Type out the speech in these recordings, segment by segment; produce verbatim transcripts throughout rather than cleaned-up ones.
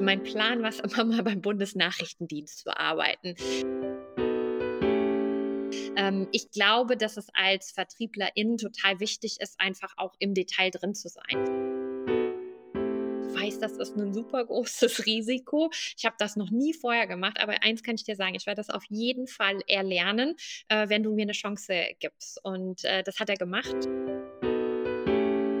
Mein Plan war es immer mal beim Bundesnachrichtendienst zu arbeiten. Ähm, ich glaube, dass es als VertrieblerInnen total wichtig ist, einfach auch im Detail drin zu sein. Ich weiß, das ist ein super großes Risiko. Ich habe das noch nie vorher gemacht, aber eins kann ich dir sagen, ich werde das auf jeden Fall erlernen, äh, wenn du mir eine Chance gibst. Und äh, das hat er gemacht.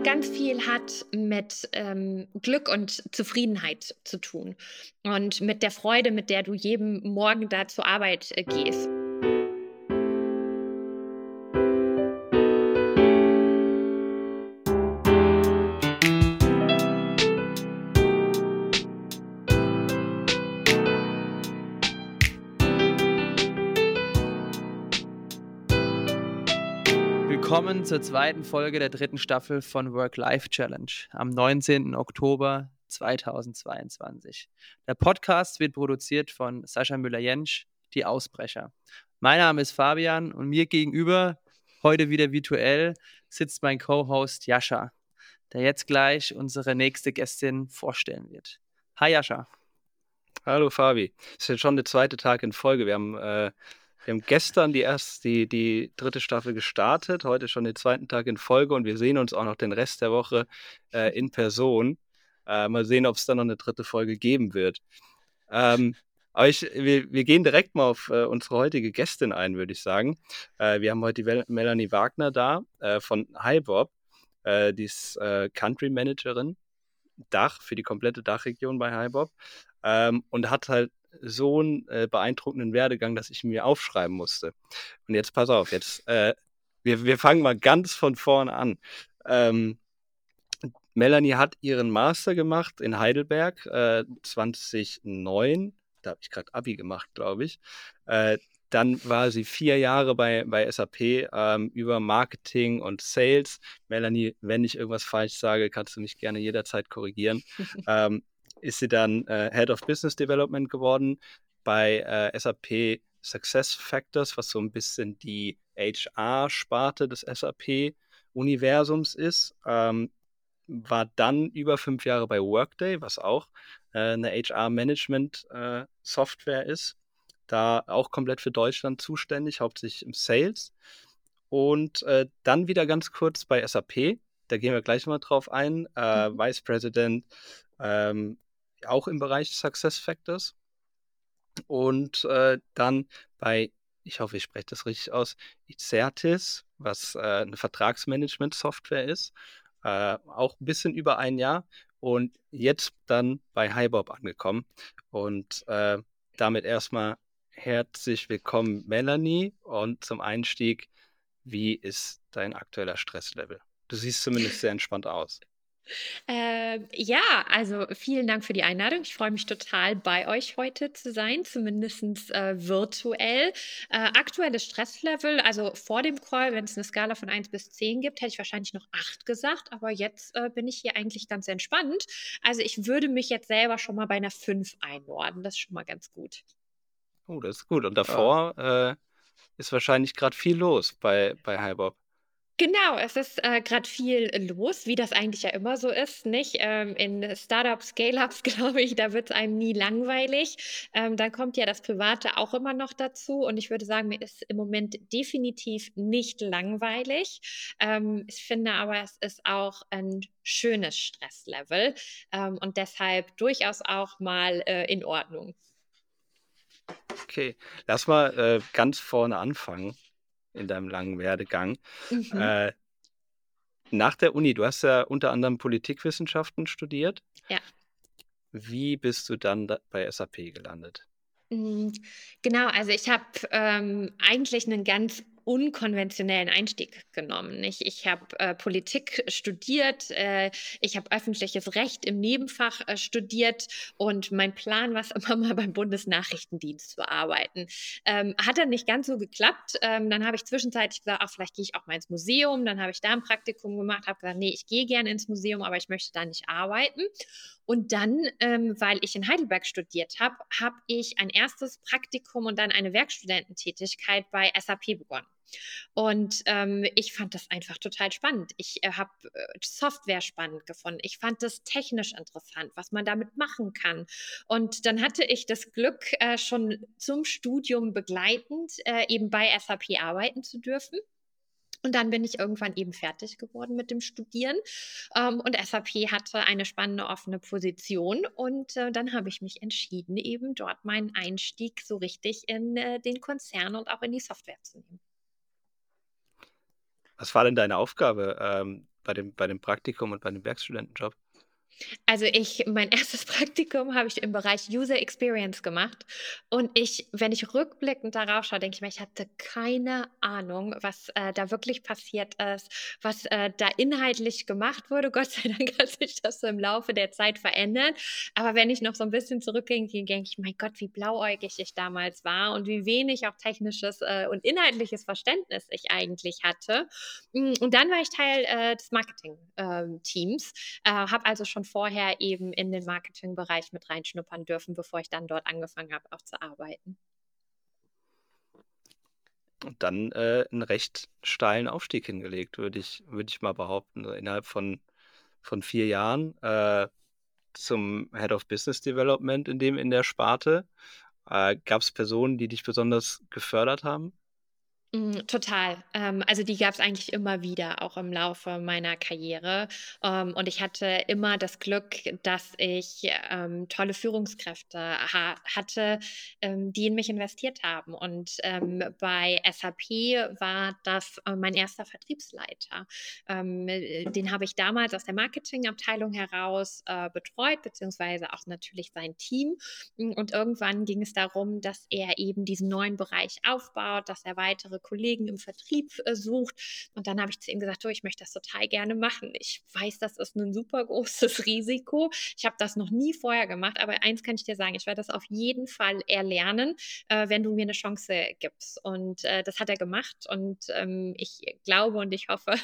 Ganz viel hat mit ähm, Glück und Zufriedenheit zu tun und mit der Freude, mit der du jeden Morgen da zur Arbeit äh, gehst. Willkommen zur zweiten Folge der dritten Staffel von Work-Life-Challenge am neunzehnten Oktober zweitausendzweiundzwanzig. Der Podcast wird produziert von Sascha Müller-Jentsch, die Ausbrecher. Mein Name ist Fabian und mir gegenüber, heute wieder virtuell, sitzt mein Co-Host Jascha, der jetzt gleich unsere nächste Gästin vorstellen wird. Hi Jascha. Hallo Fabi. Es ist jetzt schon der zweite Tag in Folge. Wir haben... Äh Wir haben gestern die, erste, die, die dritte Staffel gestartet, heute schon den zweiten Tag in Folge und wir sehen uns auch noch den Rest der Woche äh, in Person. Äh, mal sehen, ob es dann noch eine dritte Folge geben wird. Ähm, aber ich, wir, wir gehen direkt mal auf äh, unsere heutige Gästin ein, würde ich sagen. Äh, wir haben heute die Melanie Wagner da äh, von HiBob. Äh, die ist äh, Country Managerin, Dach, für die komplette Dachregion bei HiBob ähm, und hat halt so einen äh, beeindruckenden Werdegang, dass ich mir aufschreiben musste. Und jetzt pass auf, jetzt äh, wir, wir fangen mal ganz von vorne an. Ähm, Melanie hat ihren Master gemacht in Heidelberg äh, zweitausendneun. Da habe ich gerade Abi gemacht, glaube ich. Äh, dann war sie vier Jahre bei, bei S A P ähm, über Marketing und Sales. Melanie, wenn ich irgendwas falsch sage, kannst du mich gerne jederzeit korrigieren. ähm, ist sie dann äh, Head of Business Development geworden bei äh, S A P Success Factors, was so ein bisschen die H R-Sparte des S A P-Universums ist. Ähm, war dann über fünf Jahre bei Workday, was auch äh, eine H R-Management-Software äh, ist. Da auch komplett für Deutschland zuständig, hauptsächlich im Sales. Und äh, dann wieder ganz kurz bei S A P. Da gehen wir gleich mal drauf ein. Äh, mhm. Vice President Ähm, auch im Bereich Success Factors und äh, dann bei, ich hoffe, ich spreche das richtig aus, Icertis, was äh, eine Vertragsmanagement-Software ist, äh, auch ein bisschen über ein Jahr und jetzt dann bei HiBob angekommen und äh, damit erstmal herzlich willkommen Melanie und zum Einstieg, wie ist dein aktueller Stresslevel? Du siehst zumindest sehr entspannt aus. Äh, ja, also vielen Dank für die Einladung. Ich freue mich total, bei euch heute zu sein, zumindest äh, virtuell. Äh, aktuelles Stresslevel, also vor dem Call, wenn es eine Skala von eins bis zehn gibt, hätte ich wahrscheinlich noch acht gesagt, aber jetzt äh, bin ich hier eigentlich ganz entspannt. Also ich würde mich jetzt selber schon mal bei einer fünf einordnen, das ist schon mal ganz gut. Oh, das ist gut. Und davor ja. äh, ist wahrscheinlich gerade viel los bei, bei HiBob. Genau, es ist äh, gerade viel los, wie das eigentlich ja immer so ist, nicht? Ähm, in Startups, Scale-Ups, glaube ich, da wird es einem nie langweilig. Ähm, dann kommt ja das Private auch immer noch dazu und ich würde sagen, mir ist im Moment definitiv nicht langweilig. Ähm, ich finde aber, es ist auch ein schönes Stresslevel ähm, und deshalb durchaus auch mal äh, in Ordnung. Okay, lass mal äh, ganz vorne anfangen. In deinem langen Werdegang. Mhm. Äh, nach der Uni, du hast ja unter anderem Politikwissenschaften studiert. Ja. Wie bist du dann da bei S A P gelandet? Genau, also ich habe ähm, eigentlich einen ganz unkonventionellen Einstieg genommen. Ich, ich habe äh, Politik studiert, äh, ich habe öffentliches Recht im Nebenfach äh, studiert und mein Plan war es immer mal beim Bundesnachrichtendienst zu arbeiten. Ähm, hat dann nicht ganz so geklappt. Ähm, dann habe ich zwischenzeitlich gesagt, ach, vielleicht gehe ich auch mal ins Museum. Dann habe ich da ein Praktikum gemacht, habe gesagt, nee, ich gehe gerne ins Museum, aber ich möchte da nicht arbeiten. Und dann, ähm, weil ich in Heidelberg studiert habe, habe ich ein erstes Praktikum und dann eine Werkstudententätigkeit bei S A P begonnen. Und ähm, ich fand das einfach total spannend. Ich äh, habe Software spannend gefunden. Ich fand das technisch interessant, was man damit machen kann. Und dann hatte ich das Glück, äh, schon zum Studium begleitend äh, eben bei S A P arbeiten zu dürfen. Und dann bin ich irgendwann eben fertig geworden mit dem Studieren. Ähm, und S A P hatte eine spannende offene Position. Und äh, dann habe ich mich entschieden, eben dort meinen Einstieg so richtig in äh, den Konzern und auch in die Software zu nehmen. Was war denn deine Aufgabe ähm, bei dem, bei dem Praktikum und bei dem Werkstudentenjob? Also ich, mein erstes Praktikum habe ich im Bereich User Experience gemacht und ich, wenn ich rückblickend darauf schaue, denke ich mir, ich hatte keine Ahnung, was äh, da wirklich passiert ist, was äh, da inhaltlich gemacht wurde. Gott sei Dank hat sich das so im Laufe der Zeit verändert, aber wenn ich noch so ein bisschen zurückgehe, denke ich, mein Gott, wie blauäugig ich damals war und wie wenig auch technisches äh, und inhaltliches Verständnis ich eigentlich hatte. Und dann war ich Teil äh, des Marketing-Teams, äh, habe also schon vorher eben in den Marketingbereich mit reinschnuppern dürfen, bevor ich dann dort angefangen habe, auch zu arbeiten. Und dann äh, einen recht steilen Aufstieg hingelegt, würde ich, würde ich mal behaupten. Innerhalb von, von vier Jahren äh, zum Head of Business Development in dem in der Sparte. Äh, gab es Personen, die dich besonders gefördert haben? Total. Also die gab es eigentlich immer wieder, auch im Laufe meiner Karriere. Und ich hatte immer das Glück, dass ich tolle Führungskräfte hatte, die in mich investiert haben. Und bei S A P war das mein erster Vertriebsleiter. Den habe ich damals aus der Marketingabteilung heraus betreut, beziehungsweise auch natürlich sein Team. Und irgendwann ging es darum, dass er eben diesen neuen Bereich aufbaut, dass er weitere Kollegen im Vertrieb äh, sucht. Und dann habe ich zu ihm gesagt, oh, ich möchte das total gerne machen. Ich weiß, das ist ein super großes Risiko. Ich habe das noch nie vorher gemacht, aber eins kann ich dir sagen, ich werde das auf jeden Fall erlernen, äh, wenn du mir eine Chance gibst. Und äh, das hat er gemacht und ähm, ich glaube und ich hoffe,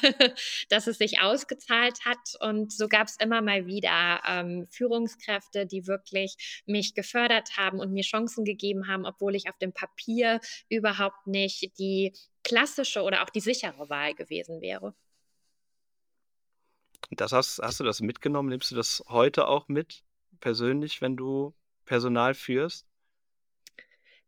dass es sich ausgezahlt hat. Und so gab es immer mal wieder ähm, Führungskräfte, die wirklich mich gefördert haben und mir Chancen gegeben haben, obwohl ich auf dem Papier überhaupt nicht die die klassische oder auch die sichere Wahl gewesen wäre. Das hast, hast du das mitgenommen? Nimmst du das heute auch mit, persönlich, wenn du Personal führst?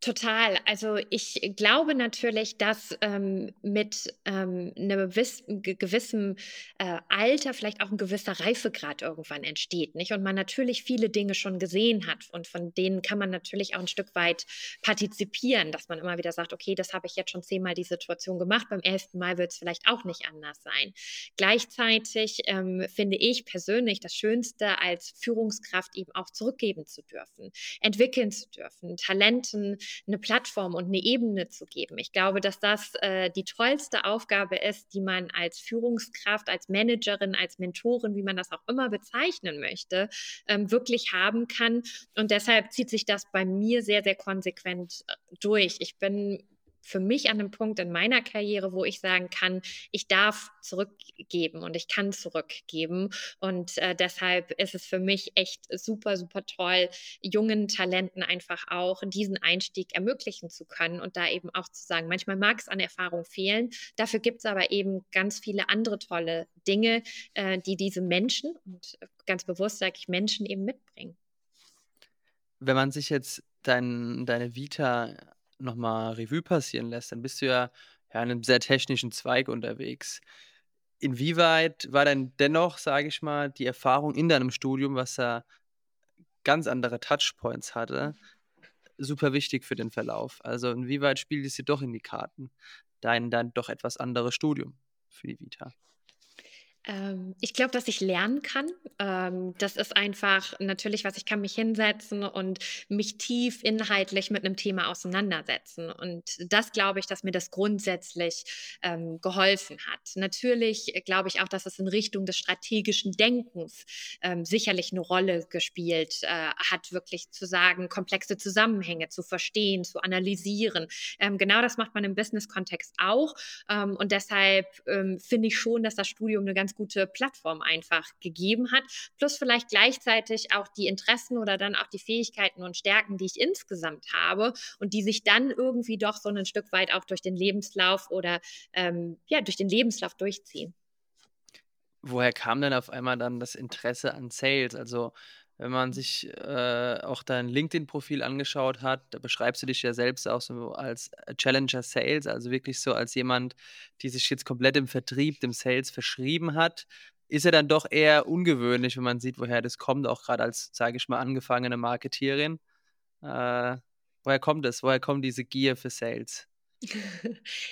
Total. Also ich glaube natürlich, dass ähm, mit ähm, einem gewissen äh, Alter vielleicht auch ein gewisser Reifegrad irgendwann entsteht, nicht? Und man natürlich viele Dinge schon gesehen hat und von denen kann man natürlich auch ein Stück weit partizipieren, dass man immer wieder sagt, okay, das habe ich jetzt schon zehnmal die Situation gemacht, beim ersten Mal wird es vielleicht auch nicht anders sein. Gleichzeitig ähm, finde ich persönlich das Schönste, als Führungskraft eben auch zurückgeben zu dürfen, entwickeln zu dürfen, Talenten eine Plattform und eine Ebene zu geben. Ich glaube, dass das äh, die tollste Aufgabe ist, die man als Führungskraft, als Managerin, als Mentorin, wie man das auch immer bezeichnen möchte, ähm, wirklich haben kann. Und deshalb zieht sich das bei mir sehr, sehr konsequent durch. Ich bin für mich an einem Punkt in meiner Karriere, wo ich sagen kann, ich darf zurückgeben und ich kann zurückgeben. Und äh, deshalb ist es für mich echt super, super toll, jungen Talenten einfach auch diesen Einstieg ermöglichen zu können und da eben auch zu sagen, manchmal mag es an Erfahrung fehlen, dafür gibt es aber eben ganz viele andere tolle Dinge, äh, die diese Menschen, und ganz bewusst sage ich Menschen, eben mitbringen. Wenn man sich jetzt dein, deine Vita nochmal Revue passieren lässt, dann bist du ja, ja in einem sehr technischen Zweig unterwegs. Inwieweit war denn dennoch, sage ich mal, die Erfahrung in deinem Studium, was da ganz andere Touchpoints hatte, super wichtig für den Verlauf? Also inwieweit spielt es dir doch in die Karten, dein dann doch etwas anderes Studium für die Vita? Ich glaube, dass ich lernen kann. Das ist einfach natürlich was, ich kann mich hinsetzen und mich tief inhaltlich mit einem Thema auseinandersetzen. Und das glaube ich, dass mir das grundsätzlich ähm, geholfen hat. Natürlich glaube ich auch, dass es in Richtung des strategischen Denkens ähm, sicherlich eine Rolle gespielt äh, hat, wirklich zu sagen, komplexe Zusammenhänge zu verstehen, zu analysieren. Ähm, genau das macht man im Business-Kontext auch. Ähm, und deshalb ähm, finde ich schon, dass das Studium eine ganz gute Plattform einfach gegeben hat, plus vielleicht gleichzeitig auch die Interessen oder dann auch die Fähigkeiten und Stärken, die ich insgesamt habe und die sich dann irgendwie doch so ein Stück weit auch durch den Lebenslauf oder ähm, ja, durch den Lebenslauf durchziehen. Woher kam denn auf einmal dann das Interesse an Sales? Also wenn man sich äh, auch dein LinkedIn-Profil angeschaut hat, da beschreibst du dich ja selbst auch so als Challenger Sales, also wirklich so als jemand, die sich jetzt komplett im Vertrieb, dem Sales verschrieben hat. Ist ja dann doch eher ungewöhnlich, wenn man sieht, woher das kommt, auch gerade als, sage ich mal, angefangene Marketeerin. Äh, woher kommt das? Woher kommt diese Gier für Sales?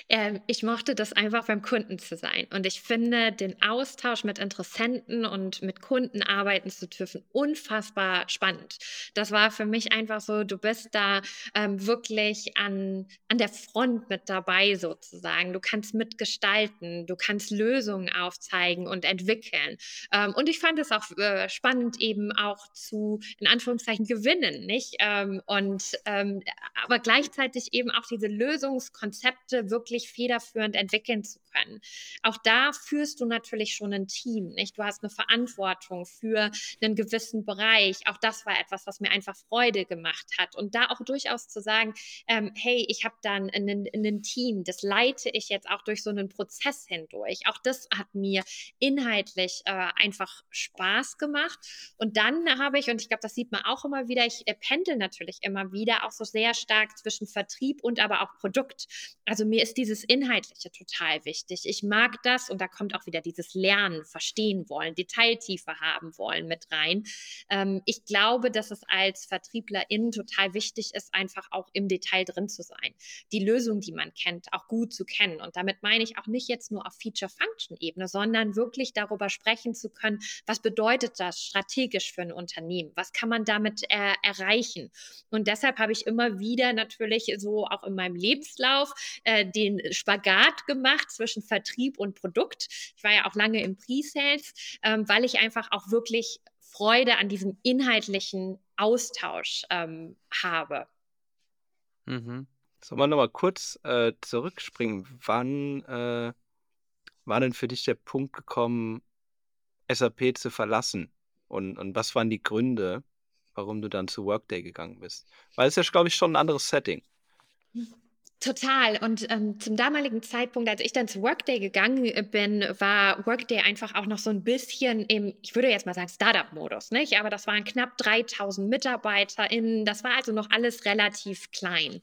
ähm, ich mochte das einfach, beim Kunden zu sein, und ich finde den Austausch mit Interessenten und mit Kunden arbeiten zu dürfen unfassbar spannend. Das war für mich einfach so, du bist da ähm, wirklich an, an der Front mit dabei sozusagen, du kannst mitgestalten, du kannst Lösungen aufzeigen und entwickeln, ähm, und ich fand es auch äh, spannend, eben auch zu, in Anführungszeichen, gewinnen, nicht? Ähm, und, ähm, aber gleichzeitig eben auch diese Lösungs- Konzepte wirklich federführend entwickeln zu können. Auch da führst du natürlich schon ein Team, nicht? Du hast eine Verantwortung für einen gewissen Bereich. Auch das war etwas, was mir einfach Freude gemacht hat. Und da auch durchaus zu sagen, ähm, hey, ich habe da ein Team, das leite ich jetzt auch durch so einen Prozess hindurch. Auch das hat mir inhaltlich äh, einfach Spaß gemacht. Und dann habe ich, und ich glaube, das sieht man auch immer wieder, ich äh, pendel natürlich immer wieder auch so sehr stark zwischen Vertrieb und aber auch Produkt. Also mir ist dieses Inhaltliche total wichtig. Ich mag das, und da kommt auch wieder dieses Lernen, verstehen wollen, Detailtiefe haben wollen mit rein. Ähm, ich glaube, dass es als VertrieblerInnen total wichtig ist, einfach auch im Detail drin zu sein. Die Lösung, die man kennt, auch gut zu kennen. Und damit meine ich auch nicht jetzt nur auf Feature-Function-Ebene, sondern wirklich darüber sprechen zu können, was bedeutet das strategisch für ein Unternehmen? Was kann man damit äh, erreichen? Und deshalb habe ich immer wieder natürlich so auch in meinem Lebenslauf den Spagat gemacht zwischen Vertrieb und Produkt. Ich war ja auch lange im Pre-Sales, ähm, weil ich einfach auch wirklich Freude an diesem inhaltlichen Austausch ähm, habe. Mhm. Sollen wir nochmal kurz äh, zurückspringen? Wann äh, war denn für dich der Punkt gekommen, S A P zu verlassen? Und, und was waren die Gründe, warum du dann zu Workday gegangen bist? Weil es ist ja, glaube ich, schon ein anderes Setting. Mhm. Total. Und ähm, zum damaligen Zeitpunkt, als ich dann zu Workday gegangen bin, war Workday einfach auch noch so ein bisschen im, ich würde jetzt mal sagen, Startup-Modus, nicht? Aber das waren knapp dreitausend MitarbeiterInnen. Das war also noch alles relativ klein.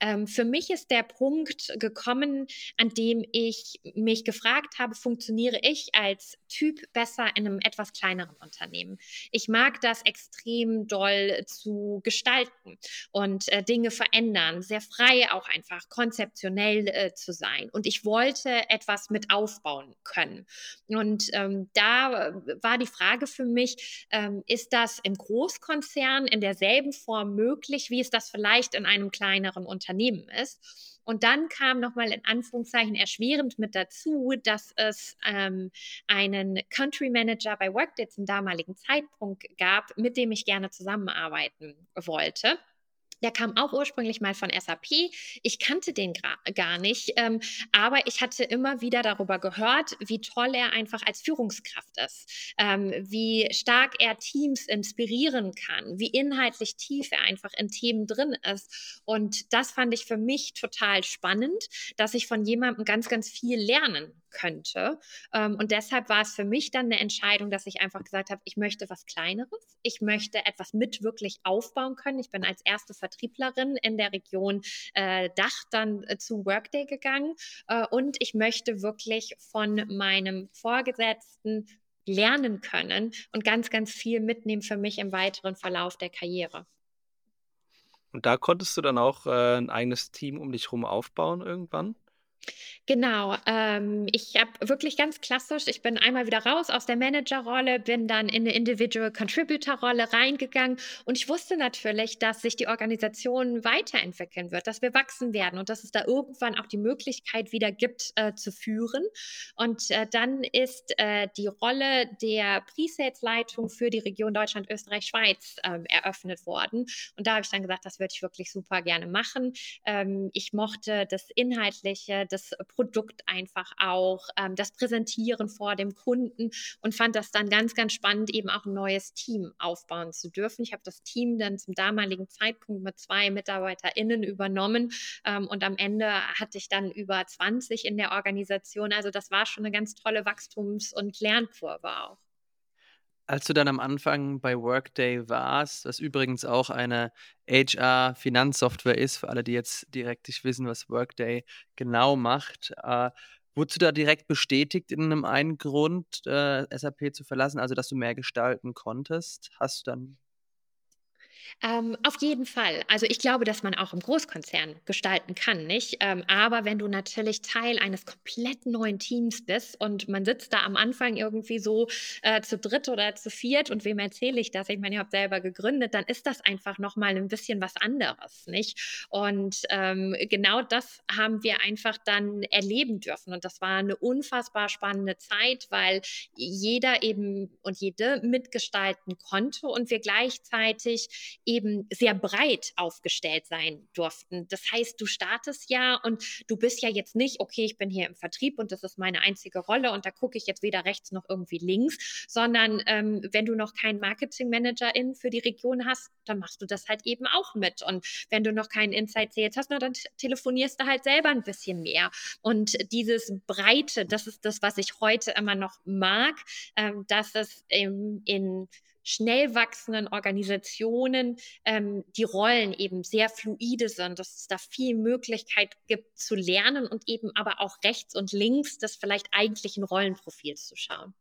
Ähm, für mich ist der Punkt gekommen, an dem ich mich gefragt habe, funktioniere ich als Typ besser in einem etwas kleineren Unternehmen? Ich mag das extrem doll zu gestalten und äh, Dinge verändern, sehr frei auch einfach konzeptionell äh, zu sein. Und ich wollte etwas mit aufbauen können. Und ähm, da war die Frage für mich, ähm, ist das im Großkonzern in derselben Form möglich, wie es das vielleicht in einem kleineren Unternehmen ist? Und dann kam nochmal in Anführungszeichen erschwerend mit dazu, dass es ähm, einen Country Manager bei Workday zum damaligen Zeitpunkt gab, mit dem ich gerne zusammenarbeiten wollte. Der kam auch ursprünglich mal von S A P. Ich kannte den gra- gar nicht, ähm, aber ich hatte immer wieder darüber gehört, wie toll er einfach als Führungskraft ist, ähm, wie stark er Teams inspirieren kann, wie inhaltlich tief er einfach in Themen drin ist. Und das fand ich für mich total spannend, dass ich von jemandem ganz, ganz viel lernen könnte. Ähm, und deshalb war es für mich dann eine Entscheidung, dass ich einfach gesagt habe, ich möchte was Kleineres, ich möchte etwas mit wirklich aufbauen können. Ich bin als erste Vertrieblerin in der Region äh, Dach dann äh, zu Workday gegangen äh, und ich möchte wirklich von meinem Vorgesetzten lernen können und ganz, ganz viel mitnehmen für mich im weiteren Verlauf der Karriere. Und da konntest du dann auch äh, ein eigenes Team um dich herum aufbauen irgendwann? Genau, ähm, ich habe wirklich ganz klassisch, ich bin einmal wieder raus aus der Managerrolle, bin dann in eine Individual Contributor-Rolle reingegangen und ich wusste natürlich, dass sich die Organisation weiterentwickeln wird, dass wir wachsen werden und dass es da irgendwann auch die Möglichkeit wieder gibt, äh, zu führen. Und äh, dann ist äh, die Rolle der Pre-Sales-Leitung für die Region Deutschland, Österreich, Schweiz äh, eröffnet worden. Und da habe ich dann gesagt, das würde ich wirklich super gerne machen. Ähm, ich mochte das Inhaltliche, das Produkt einfach auch, ähm, das Präsentieren vor dem Kunden und fand das dann ganz, ganz spannend, eben auch ein neues Team aufbauen zu dürfen. Ich habe das Team dann zum damaligen Zeitpunkt mit zwei MitarbeiterInnen übernommen ähm, und am Ende hatte ich dann über zwanzig in der Organisation. Also das war schon eine ganz tolle Wachstums- und Lernkurve auch. Als du dann am Anfang bei Workday warst, was übrigens auch eine H R-Finanzsoftware ist, für alle, die jetzt direkt nicht wissen, was Workday genau macht, äh, wurdest du da direkt bestätigt in einem einen Grund, äh, S A P zu verlassen, also dass du mehr gestalten konntest? Hast du dann... Ähm, auf jeden Fall. Also ich glaube, dass man auch im Großkonzern gestalten kann, nicht? Ähm, aber wenn du natürlich Teil eines komplett neuen Teams bist und man sitzt da am Anfang irgendwie so äh, zu dritt oder zu viert und wem erzähle ich das? Ich meine, ich habe selber gegründet, dann ist das einfach nochmal ein bisschen was anderes, nicht? Und ähm, genau das haben wir einfach dann erleben dürfen und das war eine unfassbar spannende Zeit, weil jeder eben und jede mitgestalten konnte und wir gleichzeitig eben sehr breit aufgestellt sein durften. Das heißt, du startest ja und du bist ja jetzt nicht, okay, ich bin hier im Vertrieb und das ist meine einzige Rolle und da gucke ich jetzt weder rechts noch irgendwie links, sondern ähm, wenn du noch keinen Marketingmanagerin für die Region hast, dann machst du das halt eben auch mit und wenn du noch keinen Inside Sales hast, na, dann t- telefonierst du halt selber ein bisschen mehr und dieses Breite, das ist das, was ich heute immer noch mag, ähm, dass es ähm, in schnell wachsenden Organisationen ähm, die Rollen eben sehr fluide sind, dass es da viel Möglichkeit gibt zu lernen und eben aber auch rechts und links des vielleicht eigentlichen Rollenprofils zu schauen.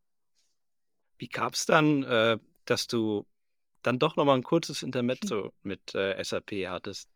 Wie gab es dann, äh, dass du dann doch nochmal ein kurzes Intermezzo mit äh, S A P hattest?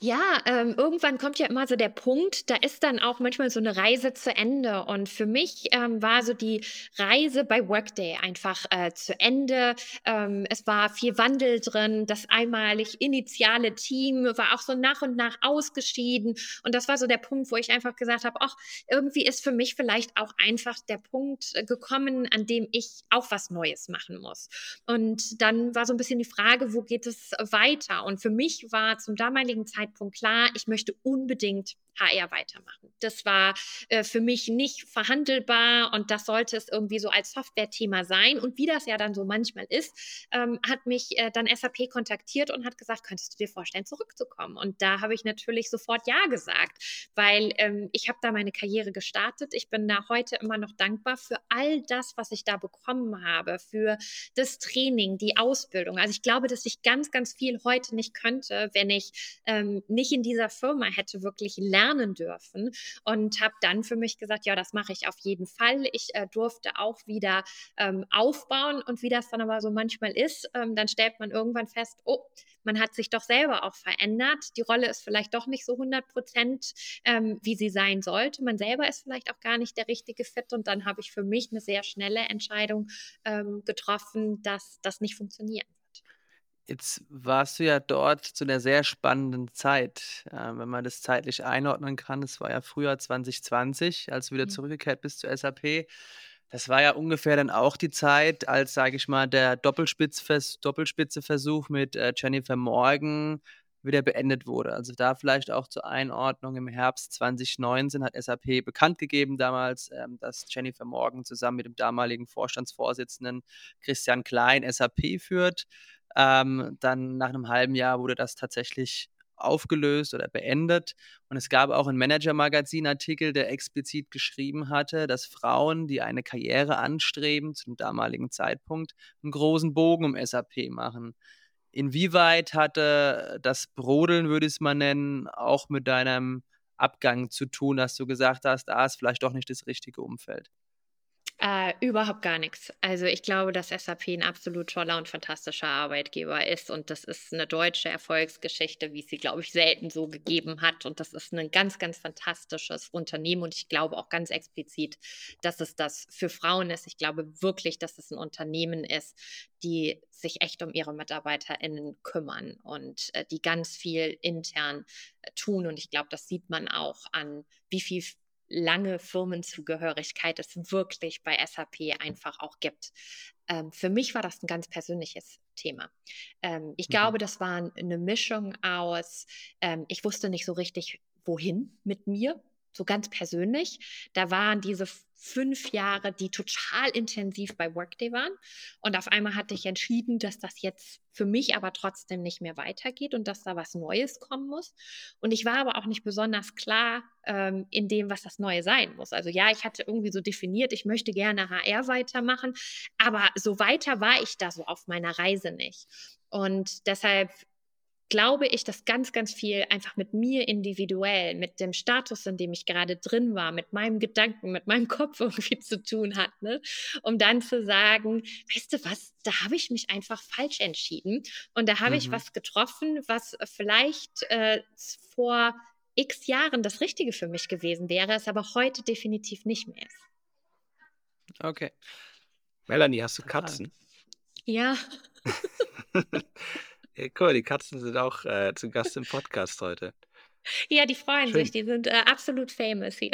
Ja, ähm, irgendwann kommt ja immer so der Punkt, da ist dann auch manchmal so eine Reise zu Ende und für mich ähm, war so die Reise bei Workday einfach äh, zu Ende. Ähm, es war viel Wandel drin, das einmalig initiale Team war auch so nach und nach ausgeschieden und das war so der Punkt, wo ich einfach gesagt habe, ach, irgendwie ist für mich vielleicht auch einfach der Punkt gekommen, an dem ich auch was Neues machen muss. Und dann war so ein bisschen die Frage, wo geht es weiter? Und für mich war zum damaligen Zeitpunkt klar, ich möchte unbedingt H R weitermachen. Das war äh, für mich nicht verhandelbar und das sollte es irgendwie so als Software-Thema sein. Und wie das ja dann so manchmal ist, ähm, hat mich äh, dann S A P kontaktiert und hat gesagt, könntest du dir vorstellen, zurückzukommen? Und da habe ich natürlich sofort Ja gesagt, weil ähm, ich habe da meine Karriere gestartet. Ich bin da heute immer noch dankbar für all das, was ich da bekommen habe, für das Training, die Ausbildung. Also ich glaube, dass ich ganz, ganz viel heute nicht könnte, wenn ich ähm, nicht in dieser Firma hätte wirklich lernen lernen dürfen und habe dann für mich gesagt, ja, das mache ich auf jeden Fall. Ich äh, durfte auch wieder ähm, aufbauen und wie das dann aber so manchmal ist, ähm, dann stellt man irgendwann fest, oh, man hat sich doch selber auch verändert. Die Rolle ist vielleicht doch nicht so hundert Prozent, ähm, wie sie sein sollte. Man selber ist vielleicht auch gar nicht der richtige Fit und dann habe ich für mich eine sehr schnelle Entscheidung ähm, getroffen, dass das nicht funktioniert. Jetzt warst du ja dort zu einer sehr spannenden Zeit, äh, wenn man das zeitlich einordnen kann. Es war ja Frühjahr zwanzig zwanzig, als du wieder mhm. zurückgekehrt bist zu S A P. Das war ja ungefähr dann auch die Zeit, als, sage ich mal, der Doppelspitzvers- Doppelspitze-Versuch mit äh, Jennifer Morgan wieder beendet wurde. Also da vielleicht auch zur Einordnung, im Herbst zwanzig neunzehn hat S A P bekannt gegeben damals, ähm, dass Jennifer Morgan zusammen mit dem damaligen Vorstandsvorsitzenden Christian Klein S A P führt. Ähm, dann nach einem halben Jahr wurde das tatsächlich aufgelöst oder beendet und es gab auch einen Manager-Magazin-Artikel, der explizit geschrieben hatte, dass Frauen, die eine Karriere anstreben, zum damaligen Zeitpunkt einen großen Bogen um S A P machen. Inwieweit hatte das Brodeln, würde ich es mal nennen, auch mit deinem Abgang zu tun, dass du gesagt hast, ah, ist vielleicht doch nicht das richtige Umfeld? Äh, überhaupt gar nichts. Also ich glaube, dass S A P ein absolut toller und fantastischer Arbeitgeber ist und das ist eine deutsche Erfolgsgeschichte, wie es sie, glaube ich, selten so gegeben hat und das ist ein ganz, ganz fantastisches Unternehmen und ich glaube auch ganz explizit, dass es das für Frauen ist. Ich glaube wirklich, dass es ein Unternehmen ist, die sich echt um ihre MitarbeiterInnen kümmern und äh, die ganz viel intern äh, tun und ich glaube, das sieht man auch an, wie viel lange Firmenzugehörigkeit es wirklich bei S A P einfach auch gibt. Ähm, für mich war das ein ganz persönliches Thema. Ähm, ich mhm. glaube, das war eine Mischung aus, ähm, ich wusste nicht so richtig, wohin mit mir. so ganz persönlich. Da waren diese fünf Jahre, die total intensiv bei Workday waren. Und auf einmal hatte ich entschieden, dass das jetzt für mich aber trotzdem nicht mehr weitergeht und dass da was Neues kommen muss. Und ich war aber auch nicht besonders klar ähm, in dem, was das Neue sein muss. Also ja, ich hatte irgendwie so definiert, ich möchte gerne H R weitermachen, aber so weiter war ich da so auf meiner Reise nicht. Und deshalb glaube ich, dass ganz, ganz viel einfach mit mir individuell, mit dem Status, in dem ich gerade drin war, mit meinem Gedanken, mit meinem Kopf irgendwie zu tun hat, ne? Um dann zu sagen, weißt du was, da habe ich mich einfach falsch entschieden und da habe mhm. ich was getroffen, was vielleicht äh, vor x Jahren das Richtige für mich gewesen wäre, es aber heute definitiv nicht mehr ist. Okay. Melanie, hast du Katzen? Ja. Ja, cool, die Katzen sind auch äh, zu Gast im Podcast heute. Ja, die freuen Schön. sich, die sind äh, absolut famous hier.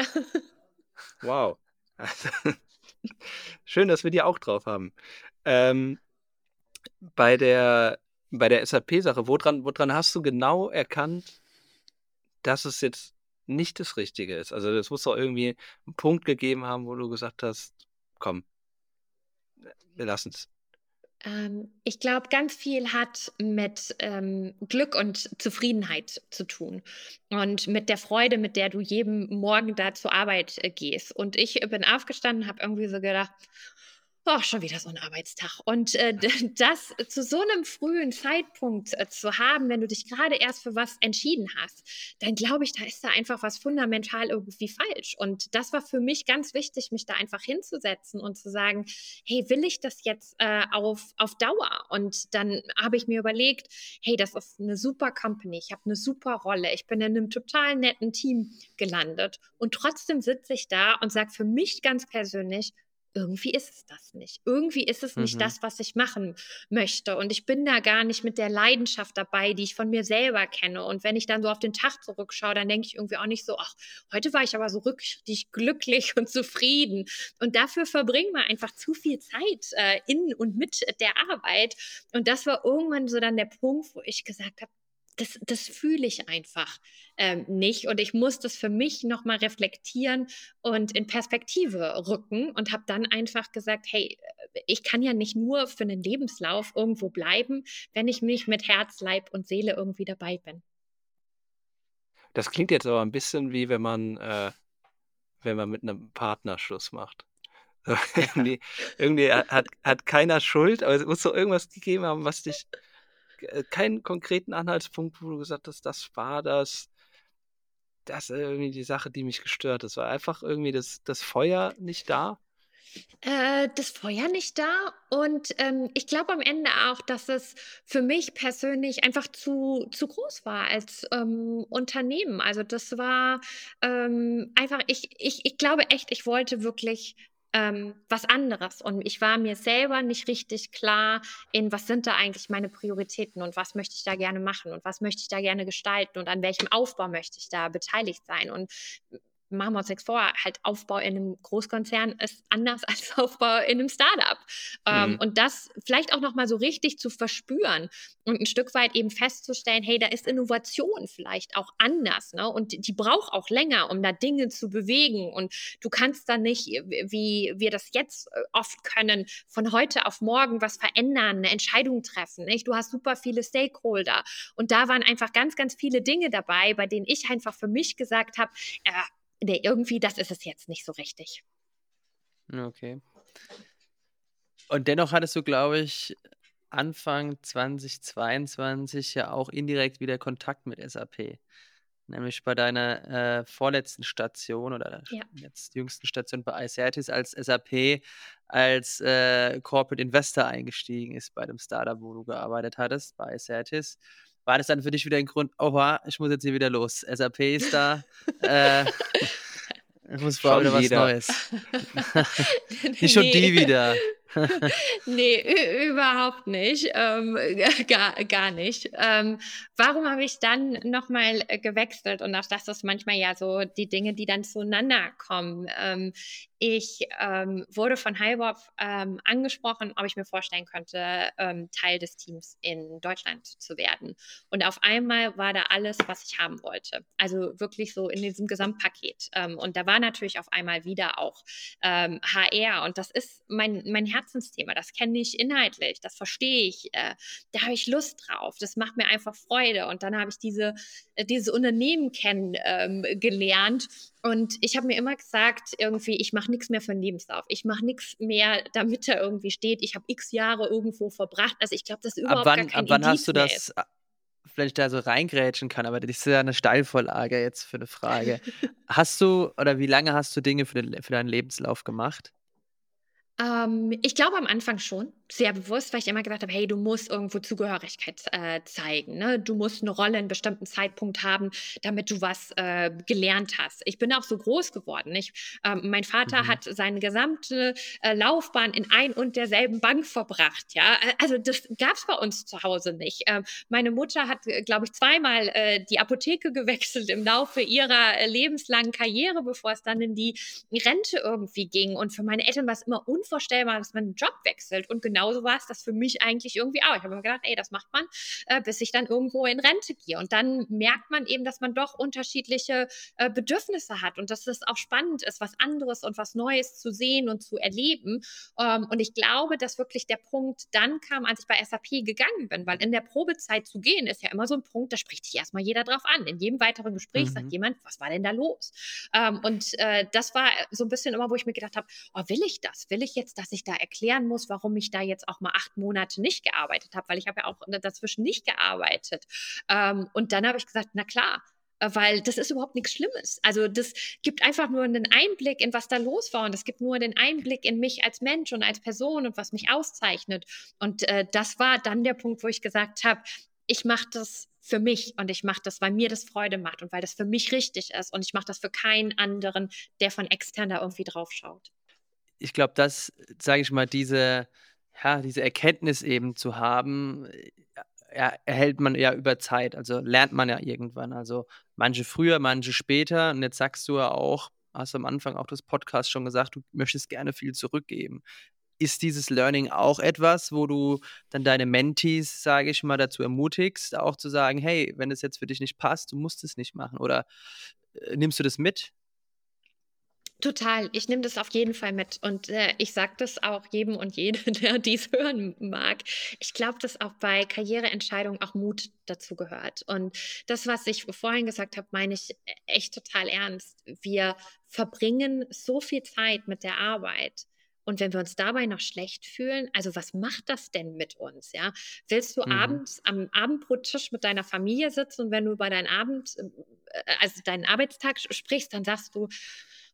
Wow. Also, schön, dass wir die auch drauf haben. Ähm, bei der, bei der S A P-Sache, woran, woran hast du genau erkannt, dass es jetzt nicht das Richtige ist? Also es muss doch irgendwie einen Punkt gegeben haben, wo du gesagt hast, komm, wir lassen es. Ich glaube, ganz viel hat mit ähm, Glück und Zufriedenheit zu tun und mit der Freude, mit der du jeden Morgen da zur Arbeit äh, gehst. Und ich bin aufgestanden, habe irgendwie so gedacht, oh, schon wieder so ein Arbeitstag. Und äh, das zu so einem frühen Zeitpunkt äh, zu haben, wenn du dich gerade erst für was entschieden hast, dann glaube ich, da ist da einfach was fundamental irgendwie falsch. Und das war für mich ganz wichtig, mich da einfach hinzusetzen und zu sagen, hey, will ich das jetzt äh, auf, auf Dauer? Und dann habe ich mir überlegt, hey, das ist eine super Company, ich habe eine super Rolle, ich bin in einem total netten Team gelandet. Und trotzdem sitze ich da und sage für mich ganz persönlich, irgendwie ist es das nicht. Irgendwie ist es nicht mhm. das, was ich machen möchte. Und ich bin da gar nicht mit der Leidenschaft dabei, die ich von mir selber kenne. Und wenn ich dann so auf den Tag zurückschaue, dann denke ich irgendwie auch nicht so, ach, heute war ich aber so richtig glücklich und zufrieden. Und dafür verbringen wir einfach zu viel Zeit äh, in und mit der Arbeit. Und das war irgendwann so dann der Punkt, wo ich gesagt habe, Das, das fühle ich einfach ähm, nicht und ich muss das für mich nochmal reflektieren und in Perspektive rücken und habe dann einfach gesagt, hey, ich kann ja nicht nur für einen Lebenslauf irgendwo bleiben, wenn ich mich mit Herz, Leib und Seele irgendwie dabei bin. Das klingt jetzt aber ein bisschen wie, wenn man, äh, wenn man mit einem Partner Schluss macht. So, irgendwie irgendwie hat, hat keiner Schuld, aber es muss doch irgendwas gegeben haben, was dich... keinen konkreten Anhaltspunkt, wo du gesagt hast, das war das, das irgendwie die Sache, die mich gestört hat. Es war einfach irgendwie das, das Feuer nicht da. Äh, das Feuer nicht da und ähm, ich glaube am Ende auch, dass es für mich persönlich einfach zu, zu groß war als ähm, Unternehmen. Also das war ähm, einfach, ich, ich, ich glaube echt, ich wollte wirklich Ähm, was anderes und ich war mir selber nicht richtig klar in, was sind da eigentlich meine Prioritäten und was möchte ich da gerne machen und was möchte ich da gerne gestalten und an welchem Aufbau möchte ich da beteiligt sein und machen wir uns nichts vor, halt Aufbau in einem Großkonzern ist anders als Aufbau in einem Startup ähm, mhm. und das vielleicht auch nochmal so richtig zu verspüren und ein Stück weit eben festzustellen, hey, da ist Innovation vielleicht auch anders, ne? Und die braucht auch länger, um da Dinge zu bewegen und du kannst da nicht, wie wir das jetzt oft können, von heute auf morgen was verändern, eine Entscheidung treffen, nicht? Du hast super viele Stakeholder und da waren einfach ganz, ganz viele Dinge dabei, bei denen ich einfach für mich gesagt habe, äh, Nee, irgendwie, das ist es jetzt nicht so richtig. Okay. Und dennoch hattest du, glaube ich, Anfang zweitausendzweiundzwanzig ja auch indirekt wieder Kontakt mit S A P. Nämlich bei deiner äh, vorletzten Station oder ja. jetzt jüngsten Station bei Icertis, als S A P als äh, Corporate Investor eingestiegen ist bei dem Startup, wo du gearbeitet hattest, bei Icertis. War das dann für dich wieder ein Grund, oha, ich muss jetzt hier wieder los, S A P ist da, äh, ich muss brauchen wieder was Neues. Nicht schon nee. die wieder. Nee, überhaupt nicht. Ähm, gar, gar nicht. Ähm, warum habe ich dann nochmal gewechselt? Und auch das ist manchmal ja so die Dinge, die dann zueinander kommen. Ähm, ich ähm, wurde von HiBob ähm, angesprochen, ob ich mir vorstellen könnte, ähm, Teil des Teams in Deutschland zu werden. Und auf einmal war da alles, was ich haben wollte. Also wirklich so in diesem Gesamtpaket. Ähm, und da war natürlich auf einmal wieder auch ähm, H R. Und das ist mein, mein Herz. Herzensthema, das kenne ich inhaltlich, das verstehe ich, äh, da habe ich Lust drauf, das macht mir einfach Freude. Und dann habe ich diese, äh, dieses Unternehmen kennengelernt. Ähm, Und ich habe mir immer gesagt, irgendwie, ich mache nichts mehr für einen Lebenslauf. Ich mache nichts mehr, damit da irgendwie steht, ich habe x Jahre irgendwo verbracht. Also ich glaube, das ist überhaupt wann, gar kein Ab wann Indiz hast du das, ist. Vielleicht da so reingrätschen kann, aber das ist ja eine Steilvorlage jetzt für eine Frage. Hast du, oder wie lange hast du Dinge für, den, für deinen Lebenslauf gemacht? Ich glaube am Anfang schon, sehr bewusst, weil ich immer gesagt habe, hey, du musst irgendwo Zugehörigkeit äh, zeigen, ne? Du musst eine Rolle in einem bestimmten Zeitpunkt haben, damit du was äh, gelernt hast. Ich bin auch so groß geworden. Ich, äh, mein Vater mhm. hat seine gesamte äh, Laufbahn in ein und derselben Bank verbracht. Ja? Also das gab es bei uns zu Hause nicht. Äh, meine Mutter hat, glaube ich, zweimal äh, die Apotheke gewechselt im Laufe ihrer äh, lebenslangen Karriere, bevor es dann in die Rente irgendwie ging. Und für meine Eltern war es immer unverständlich. Vorstellbar, dass man einen Job wechselt, und genauso war es das für mich eigentlich irgendwie auch. Ich habe mir gedacht, ey, das macht man, äh, bis ich dann irgendwo in Rente gehe, und dann merkt man eben, dass man doch unterschiedliche äh, Bedürfnisse hat und dass es auch spannend ist, was anderes und was Neues zu sehen und zu erleben, ähm, und ich glaube, dass wirklich der Punkt dann kam, als ich bei S A P gegangen bin, weil in der Probezeit zu gehen ist ja immer so ein Punkt, da spricht sich erstmal jeder drauf an. In jedem weiteren Gespräch mhm. sagt jemand, was war denn da los? Ähm, und äh, das war so ein bisschen immer, wo ich mir gedacht habe, oh, will ich das? Will ich jetzt Jetzt, dass ich da erklären muss, warum ich da jetzt auch mal acht Monate nicht gearbeitet habe, weil ich habe ja auch dazwischen nicht gearbeitet. Ähm, und dann habe ich gesagt, na klar, weil das ist überhaupt nichts Schlimmes. Also das gibt einfach nur einen Einblick in, was da los war, und das gibt nur den Einblick in mich als Mensch und als Person und was mich auszeichnet. Und äh, das war dann der Punkt, wo ich gesagt habe, ich mache das für mich, und ich mache das, weil mir das Freude macht und weil das für mich richtig ist, und ich mache das für keinen anderen, der von extern da irgendwie drauf schaut. Ich glaube, das, sage ich mal, diese, ja, diese Erkenntnis eben zu haben, ja, erhält man ja über Zeit, also lernt man ja irgendwann. Also manche früher, manche später. Und jetzt sagst du ja auch, hast du am Anfang auch des Podcasts schon gesagt, du möchtest gerne viel zurückgeben. Ist dieses Learning auch etwas, wo du dann deine Mentees, sage ich mal, dazu ermutigst, auch zu sagen, hey, wenn es jetzt für dich nicht passt, du musst es nicht machen, oder äh, nimmst du das mit? Total. Ich nehme das auf jeden Fall mit, und äh, ich sage das auch jedem und jede, der dies hören mag. Ich glaube, dass auch bei Karriereentscheidungen auch Mut dazu gehört. Und das, was ich vorhin gesagt habe, meine ich echt total ernst. Wir verbringen so viel Zeit mit der Arbeit. Und wenn wir uns dabei noch schlecht fühlen, also was macht das denn mit uns? Ja? Willst du mhm. abends am Abendbrottisch mit deiner Familie sitzen, und wenn du über deinen Abend, also deinen Arbeitstag sprichst, dann sagst du,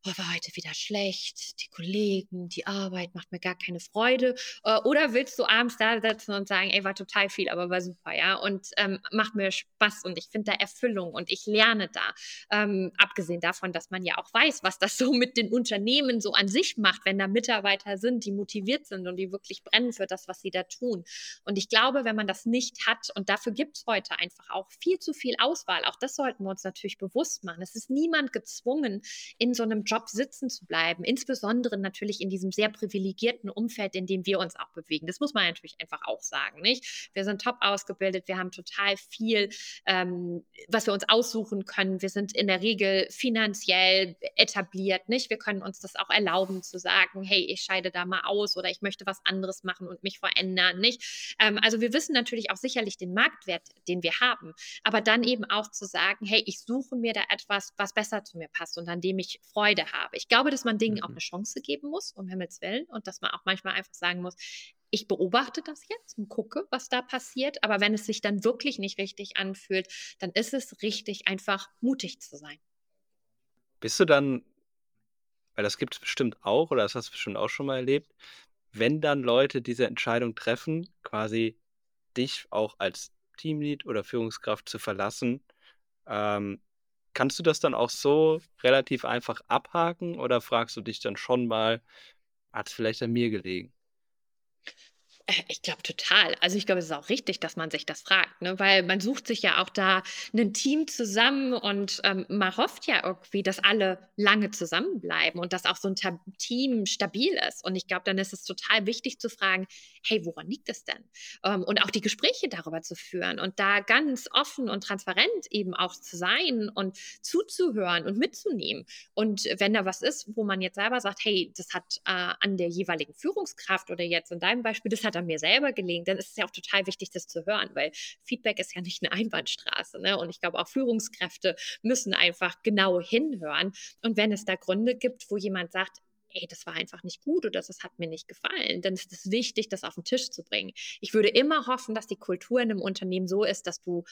oh, war heute wieder schlecht, die Kollegen, die Arbeit macht mir gar keine Freude. Oder willst du abends da sitzen und sagen, ey, war total viel, aber war super, ja, und ähm, macht mir Spaß, und ich finde da Erfüllung und ich lerne da. Ähm, abgesehen davon, dass man ja auch weiß, was das so mit den Unternehmen so an sich macht, wenn da Mitarbeiter sind, die motiviert sind und die wirklich brennen für das, was sie da tun. Und ich glaube, wenn man das nicht hat, und dafür gibt es heute einfach auch viel zu viel Auswahl, auch das sollten wir uns natürlich bewusst machen. Es ist niemand gezwungen, in so einem Job sitzen zu bleiben, insbesondere natürlich in diesem sehr privilegierten Umfeld, in dem wir uns auch bewegen. Das muss man natürlich einfach auch sagen, nicht? Wir sind top ausgebildet, wir haben total viel, ähm, was wir uns aussuchen können. Wir sind in der Regel finanziell etabliert, nicht? Wir können uns das auch erlauben zu sagen, hey, ich schaue da mal aus, oder ich möchte was anderes machen und mich verändern, nicht? Ähm, also wir wissen natürlich auch sicherlich den Marktwert, den wir haben, aber dann eben auch zu sagen, hey, ich suche mir da etwas, was besser zu mir passt und an dem ich Freude habe. Ich glaube, dass man Dingen mhm. auch eine Chance geben muss, um Himmels Willen, und dass man auch manchmal einfach sagen muss, ich beobachte das jetzt und gucke, was da passiert, aber wenn es sich dann wirklich nicht richtig anfühlt, dann ist es richtig, einfach mutig zu sein. Bist du dann, weil das gibt es bestimmt auch, oder das hast du bestimmt auch schon mal erlebt, wenn dann Leute diese Entscheidung treffen, quasi dich auch als Teamlead oder Führungskraft zu verlassen, ähm, kannst du das dann auch so relativ einfach abhaken, oder fragst du dich dann schon mal, hat es vielleicht an mir gelegen? Ich glaube total. Also ich glaube, es ist auch richtig, dass man sich das fragt, ne? Weil man sucht sich ja auch da ein Team zusammen und ähm, man hofft ja irgendwie, dass alle lange zusammenbleiben und dass auch so ein Ta- Team stabil ist. Und ich glaube, dann ist es total wichtig zu fragen, hey, woran liegt es denn? Ähm, und auch die Gespräche darüber zu führen und da ganz offen und transparent eben auch zu sein und zuzuhören und mitzunehmen. Und wenn da was ist, wo man jetzt selber sagt, hey, das hat äh, an der jeweiligen Führungskraft oder jetzt in deinem Beispiel, das hat an mir selber gelegen, dann ist es ja auch total wichtig, das zu hören, weil Feedback ist ja nicht eine Einbahnstraße, ne? Und ich glaube, auch Führungskräfte müssen einfach genau hinhören. Und wenn es da Gründe gibt, wo jemand sagt, ey, das war einfach nicht gut oder das hat mir nicht gefallen, dann ist es wichtig, das auf den Tisch zu bringen. Ich würde immer hoffen, dass die Kultur in einem Unternehmen so ist, dass du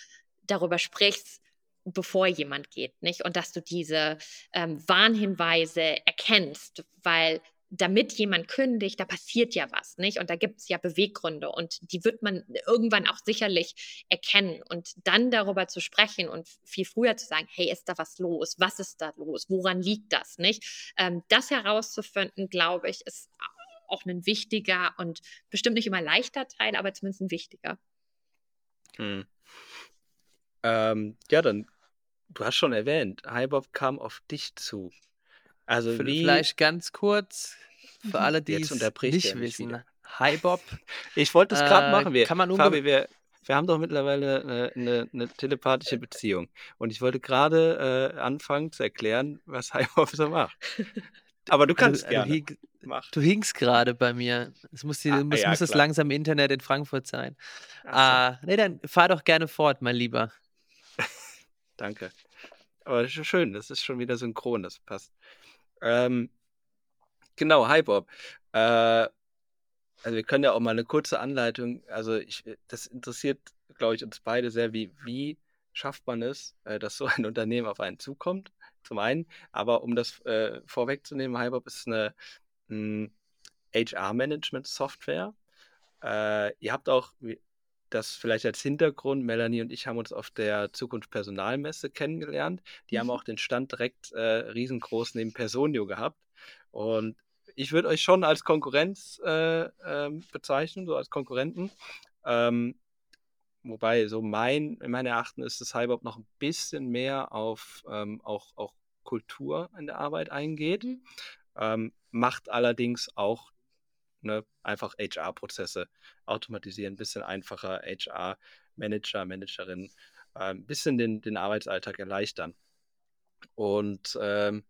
darüber sprichst, bevor jemand geht, nicht? Und dass du diese ähm, Warnhinweise erkennst, weil damit jemand kündigt, da passiert ja was, nicht? Und da gibt es ja Beweggründe und die wird man irgendwann auch sicherlich erkennen. Und dann darüber zu sprechen und viel früher zu sagen, hey, ist da was los? Was ist da los? Woran liegt das, nicht? Ähm, das herauszufinden, glaube ich, ist auch ein wichtiger und bestimmt nicht immer leichter Teil, aber zumindest ein wichtiger. Hm. Ähm, ja, dann, du hast schon erwähnt, HiBob kam auf dich zu. Also vielleicht ganz kurz für alle, die es nicht wissen. HiBob. Ich wollte es gerade äh, machen. Wir, kann man umge- Fabi, wir, wir haben doch mittlerweile eine, eine, eine telepathische Beziehung. Und ich wollte gerade äh, anfangen zu erklären, was HiBob so macht. Aber du kannst also, gerne. Du, hing, du hingst gerade bei mir. Es muss, die, ah, muss, ja, muss das langsame Internet in Frankfurt sein. Ah, nee, dann fahr doch gerne fort, mein Lieber. Danke. Aber schön, das ist schon wieder synchron, das passt. Ähm, genau, HiBob. Äh, also wir können ja auch mal eine kurze Anleitung, also ich, das interessiert, glaube ich, uns beide sehr, wie, wie schafft man es, äh, dass so ein Unternehmen auf einen zukommt, zum einen, aber um das äh, vorwegzunehmen, HiBob ist eine mh, H R-Management-Software. Äh, ihr habt auch das vielleicht als Hintergrund, Melanie und ich haben uns auf der Zukunft Personalmesse kennengelernt. Die mhm. haben auch den Stand direkt äh, riesengroß neben Personio gehabt. Und ich würde euch schon als Konkurrenz äh, ähm, bezeichnen, so als Konkurrenten. Ähm, wobei, so mein, in meinem Erachten ist das HiBob noch ein bisschen mehr auf ähm, auch, auch Kultur in der Arbeit eingeht. Mhm. Ähm, macht allerdings auch Ne, einfach H R-Prozesse automatisieren, ein bisschen einfacher, H R-Manager, Managerin, äh, ein bisschen den, den Arbeitsalltag erleichtern. Und ähm,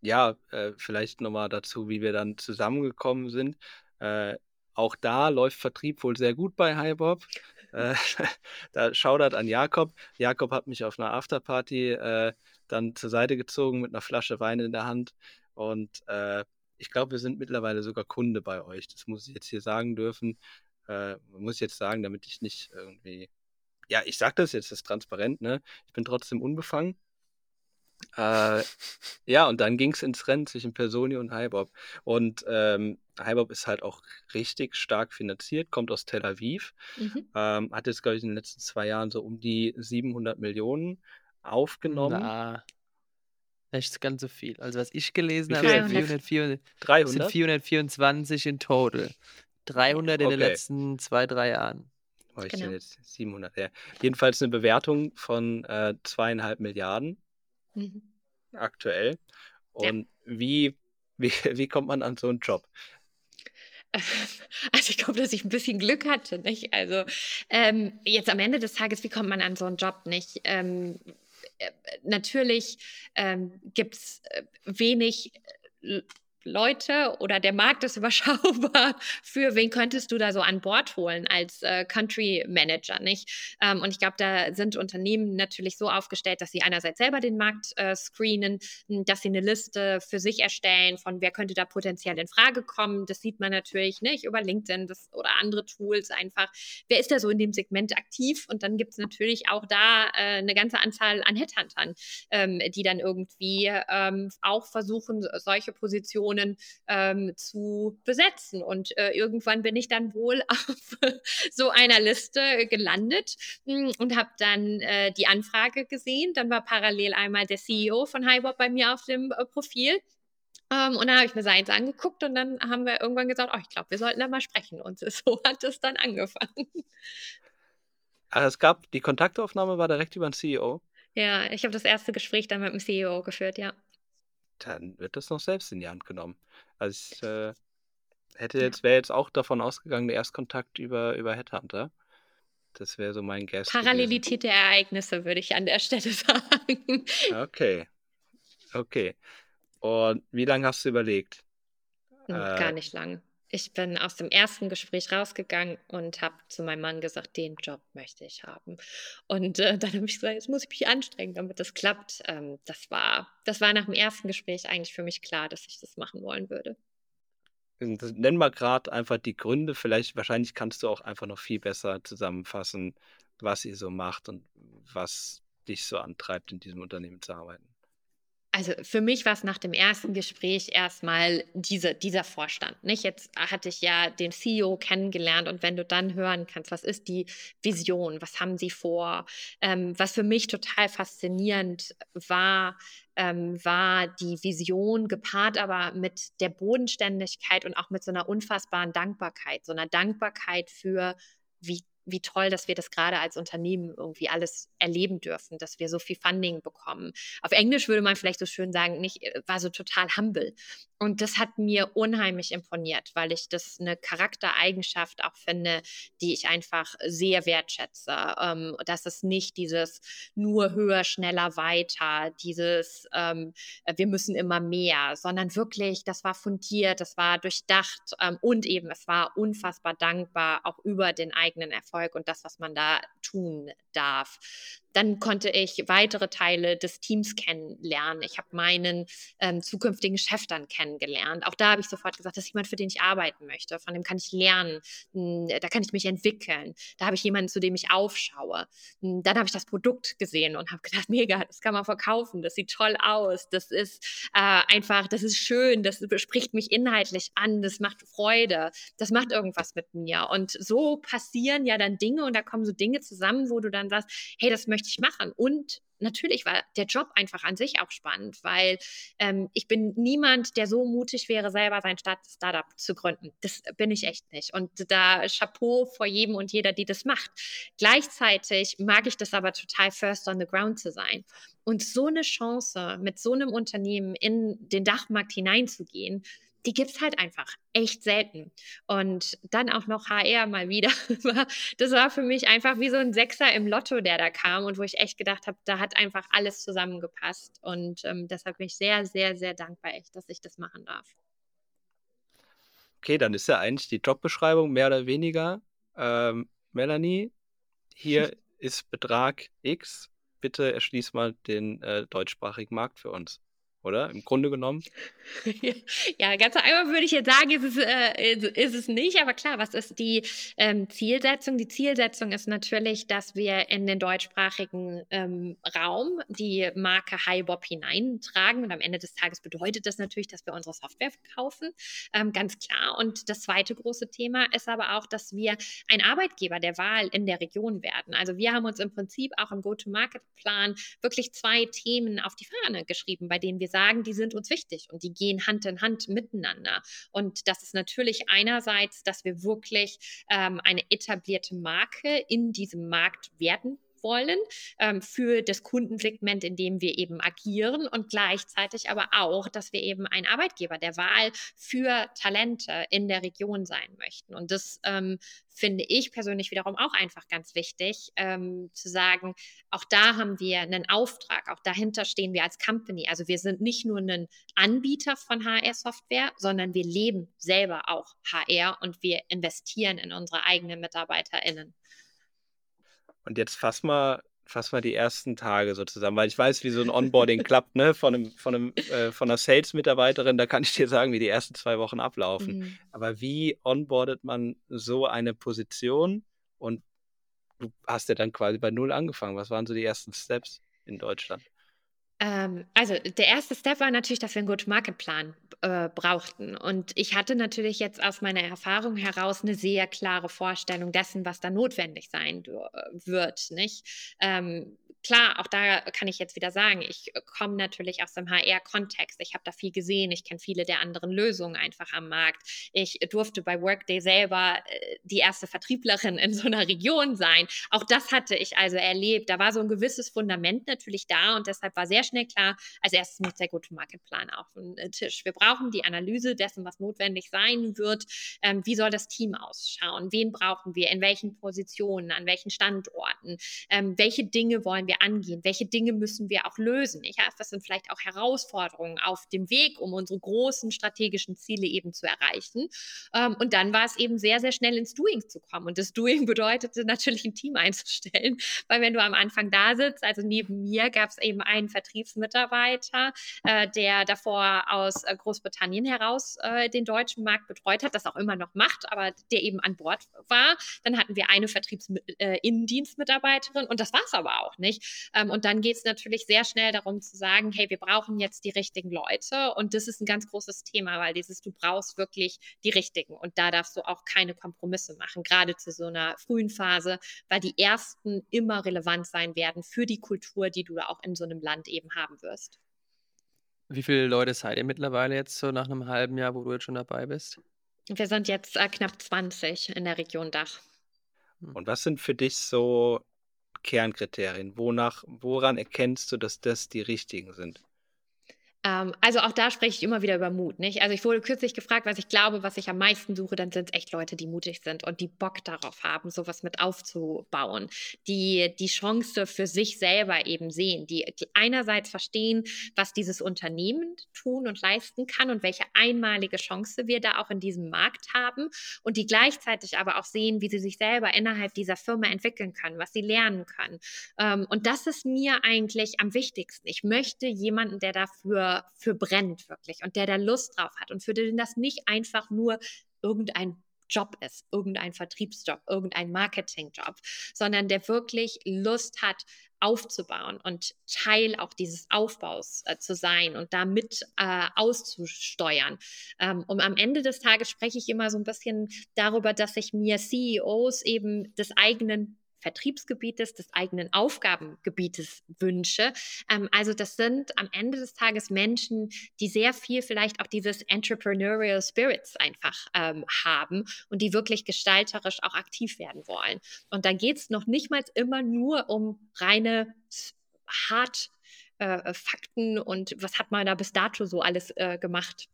ja, äh, vielleicht nochmal dazu, wie wir dann zusammengekommen sind. Äh, auch da läuft Vertrieb wohl sehr gut bei HiBob. Äh, da schaudert an Jakob. Jakob hat mich auf einer Afterparty äh, dann zur Seite gezogen mit einer Flasche Wein in der Hand und äh, ich glaube, wir sind mittlerweile sogar Kunde bei euch. Das muss ich jetzt hier sagen dürfen. Äh, muss ich jetzt sagen, damit ich nicht irgendwie... Ja, ich sage das jetzt, das ist transparent, ne? Ich bin trotzdem unbefangen. Äh, ja, und dann ging es ins Rennen zwischen Personio und HiBob. Und ähm, HiBob ist halt auch richtig stark finanziert, kommt aus Tel Aviv. Mhm. Ähm, hat jetzt, glaube ich, in den letzten zwei Jahren so um die siebenhundert Millionen aufgenommen. Na. Nicht ganz so viel. Also was ich gelesen habe, sind vierhundert, vierhundert, dreihundert? sind vierhundertvierundzwanzig in total. dreihundert in okay. den letzten zwei, drei Jahren. Oh, ich genau. jetzt siebenhundert, ja. Jedenfalls eine Bewertung von äh, zweieinhalb Milliarden mhm. aktuell. Und ja. wie, wie, wie kommt man an so einen Job? Also ich glaube, dass ich ein bisschen Glück hatte, nicht? Also ähm, jetzt am Ende des Tages, wie kommt man an so einen Job, nicht? Ähm, Natürlich ähm, gibt es wenig Leute oder der Markt ist überschaubar. Für wen könntest du da so an Bord holen als äh, Country Manager, nicht? Ähm, und ich glaube, da sind Unternehmen natürlich so aufgestellt, dass sie einerseits selber den Markt äh, screenen, dass sie eine Liste für sich erstellen von wer könnte da potenziell in Frage kommen. Das sieht man natürlich nicht über LinkedIn das, oder andere Tools einfach. Wer ist da so in dem Segment aktiv? Und dann gibt es natürlich auch da äh, eine ganze Anzahl an Headhuntern, ähm, die dann irgendwie ähm, auch versuchen, solche Positionen Ähm, zu besetzen. Und äh, irgendwann bin ich dann wohl auf so einer Liste gelandet und habe dann äh, die Anfrage gesehen. Dann war parallel einmal der C E O von HiBob bei mir auf dem äh, Profil. Ähm, und dann habe ich mir seins angeguckt und dann haben wir irgendwann gesagt, oh, ich glaube, wir sollten da mal sprechen. Und so hat es dann angefangen. Also es gab, die Kontaktaufnahme war direkt über den C E O? Ja, ich habe das erste Gespräch dann mit dem C E O geführt, ja. Dann wird das noch selbst in die Hand genommen. Also ich äh, hätte jetzt, wäre jetzt auch davon ausgegangen, der Erstkontakt über, über Headhunter. Das wäre so mein Guess. Parallelität gewesen. Der Ereignisse, würde ich an der Stelle sagen. Okay. Okay. Und wie lange hast du überlegt? Gar äh, nicht lange. Ich bin aus dem ersten Gespräch rausgegangen und habe zu meinem Mann gesagt, den Job möchte ich haben. Und äh, dann habe ich gesagt, jetzt muss ich mich anstrengen, damit das klappt. Ähm, das war, das war nach dem ersten Gespräch eigentlich für mich klar, dass ich das machen wollen würde. Nenn mal gerade einfach die Gründe. Vielleicht, wahrscheinlich kannst du auch einfach noch viel besser zusammenfassen, was ihr so macht und was dich so antreibt, in diesem Unternehmen zu arbeiten. Also für mich war es nach dem ersten Gespräch erstmal diese, dieser Vorstand. Nicht? Jetzt hatte ich ja den C E O kennengelernt und wenn du dann hören kannst, was ist die Vision, was haben sie vor? Ähm, was für mich total faszinierend war, ähm, war die Vision gepaart aber mit der Bodenständigkeit und auch mit so einer unfassbaren Dankbarkeit, so einer Dankbarkeit für wie wie toll, dass wir das gerade als Unternehmen irgendwie alles erleben dürfen, dass wir so viel Funding bekommen. Auf Englisch würde man vielleicht so schön sagen, nicht, war so total humble. Und das hat mir unheimlich imponiert, weil ich das eine Charaktereigenschaft auch finde, die ich einfach sehr wertschätze. Ähm, dass es nicht dieses nur höher, schneller, weiter, dieses ähm, wir müssen immer mehr, sondern wirklich, das war fundiert, das war durchdacht ähm, und eben, es war unfassbar dankbar, auch über den eigenen Erfolg und das, was man da tun darf. Dann konnte ich weitere Teile des Teams kennenlernen. Ich habe meinen ähm, zukünftigen Chef dann kennengelernt. Auch da habe ich sofort gesagt, das ist jemand, für den ich arbeiten möchte. Von dem kann ich lernen. Da kann ich mich entwickeln. Da habe ich jemanden, zu dem ich aufschaue. Dann habe ich das Produkt gesehen und habe gedacht, mega, das kann man verkaufen. Das sieht toll aus. Das ist äh, einfach, das ist schön. Das spricht mich inhaltlich an. Das macht Freude. Das macht irgendwas mit mir. Und so passieren ja dann Dinge und da kommen so Dinge zusammen, wo du dann sagst, hey, das möchte ich machen. Und natürlich war der Job einfach an sich auch spannend, weil ähm, ich bin niemand, der so mutig wäre, selber sein Startup zu gründen. Das bin ich echt nicht. Und da Chapeau vor jedem und jeder, die das macht. Gleichzeitig mag ich das aber total, first on the ground zu sein. Und so eine Chance, mit so einem Unternehmen in den Dachmarkt hineinzugehen, die gibt es halt einfach echt selten. Und dann auch noch H R mal wieder. Das war für mich einfach wie so ein Sechser im Lotto, der da kam und wo ich echt gedacht habe, da hat einfach alles zusammengepasst. Und ähm, deshalb bin ich sehr, sehr, sehr dankbar, echt, dass ich das machen darf. Okay, dann ist ja eigentlich die Jobbeschreibung mehr oder weniger. Ähm, Melanie, hier ist Betrag X. Bitte erschließ mal den äh, deutschsprachigen Markt für uns. Oder? Im Grunde genommen? Ja, ganz einfach würde ich jetzt sagen, ist es, äh, ist, ist es nicht. Aber klar, was ist die ähm, Zielsetzung? Die Zielsetzung ist natürlich, dass wir in den deutschsprachigen ähm, Raum die Marke HiBob hineintragen. Und am Ende des Tages bedeutet das natürlich, dass wir unsere Software verkaufen. Ähm, ganz klar. Und das zweite große Thema ist aber auch, dass wir ein Arbeitgeber der Wahl in der Region werden. Also wir haben uns im Prinzip auch im Go-to-Market-Plan wirklich zwei Themen auf die Fahne geschrieben, bei denen wir sagen, die sind uns wichtig und die gehen Hand in Hand miteinander. Und das ist natürlich einerseits, dass wir wirklich ähm, eine etablierte Marke in diesem Markt werden wollen, ähm, für das Kundensegment, in dem wir eben agieren und gleichzeitig aber auch, dass wir eben ein Arbeitgeber der Wahl für Talente in der Region sein möchten. Und das ähm, finde ich persönlich wiederum auch einfach ganz wichtig, ähm, zu sagen, auch da haben wir einen Auftrag, auch dahinter stehen wir als Company. Also wir sind nicht nur ein Anbieter von H R-Software, sondern wir leben selber auch H R und wir investieren in unsere eigenen MitarbeiterInnen. Und jetzt fass mal, fass mal die ersten Tage so zusammen, weil ich weiß, wie so ein Onboarding klappt, ne, von einem, von einem, äh, von einer Sales-Mitarbeiterin, da kann ich dir sagen, wie die ersten zwei Wochen ablaufen. Mhm. Aber wie onboardet man so eine Position? Und du hast ja dann quasi bei Null angefangen. Was waren so die ersten Steps in Deutschland? Also der erste Step war natürlich, dass wir einen Go-to-Market-Plan äh, brauchten und ich hatte natürlich jetzt aus meiner Erfahrung heraus eine sehr klare Vorstellung dessen, was da notwendig sein wird, nicht? Ähm, Klar, auch da kann ich jetzt wieder sagen, ich komme natürlich aus dem H R-Kontext. Ich habe da viel gesehen. Ich kenne viele der anderen Lösungen einfach am Markt. Ich durfte bei Workday selber die erste Vertrieblerin in so einer Region sein. Auch das hatte ich also erlebt. Da war so ein gewisses Fundament natürlich da und deshalb war sehr schnell klar, als erstes muss der Go-to-Market-Plan auf den Tisch. Wir brauchen die Analyse dessen, was notwendig sein wird. Ähm, wie soll das Team ausschauen? Wen brauchen wir? In welchen Positionen? An welchen Standorten? Ähm, welche Dinge wollen wir angehen? Welche Dinge müssen wir auch lösen? Ja, das sind vielleicht auch Herausforderungen auf dem Weg, um unsere großen strategischen Ziele eben zu erreichen. Und dann war es eben sehr, sehr schnell ins Doing zu kommen. Und das Doing bedeutete natürlich, ein Team einzustellen, weil wenn du am Anfang da sitzt, also neben mir gab es eben einen Vertriebsmitarbeiter, der davor aus Großbritannien heraus den deutschen Markt betreut hat, das auch immer noch macht, aber der eben an Bord war. Dann hatten wir eine Vertriebsinnendienstmitarbeiterin und das war es aber auch nicht. Und dann geht es natürlich sehr schnell darum zu sagen, hey, wir brauchen jetzt die richtigen Leute und das ist ein ganz großes Thema, weil dieses, du brauchst wirklich die Richtigen und da darfst du auch keine Kompromisse machen, gerade zu so einer frühen Phase, weil die Ersten immer relevant sein werden für die Kultur, die du auch in so einem Land eben haben wirst. Wie viele Leute seid ihr mittlerweile jetzt so nach einem halben Jahr, wo du jetzt schon dabei bist? Wir sind jetzt äh, knapp zwanzig in der Region Dach. Und was sind für dich so Kernkriterien? Wonach, woran erkennst du, dass das die richtigen sind? Also auch da spreche ich immer wieder über Mut, nicht? Also ich wurde kürzlich gefragt, was ich glaube, was ich am meisten suche, dann sind es echt Leute, die mutig sind und die Bock darauf haben, sowas mit aufzubauen, die die Chance für sich selber eben sehen, die, die einerseits verstehen, was dieses Unternehmen tun und leisten kann und welche einmalige Chance wir da auch in diesem Markt haben und die gleichzeitig aber auch sehen, wie sie sich selber innerhalb dieser Firma entwickeln können, was sie lernen können. Und das ist mir eigentlich am wichtigsten. Ich möchte jemanden, der dafür für brennt wirklich und der da Lust drauf hat und für den das nicht einfach nur irgendein Job ist, irgendein Vertriebsjob, irgendein Marketingjob, sondern der wirklich Lust hat, aufzubauen und Teil auch dieses Aufbaus äh, zu sein und da mit äh, auszusteuern. Ähm, und am Ende des Tages spreche ich immer so ein bisschen darüber, dass ich mir C E Os eben des eigenen Vertriebsgebietes, des eigenen Aufgabengebietes wünsche. Ähm, also das sind am Ende des Tages Menschen, die sehr viel vielleicht auch dieses Entrepreneurial Spirits einfach ähm, haben und die wirklich gestalterisch auch aktiv werden wollen. Und da geht es noch nicht mal immer nur um reine hart äh, Fakten und was hat man da bis dato so alles äh, gemacht.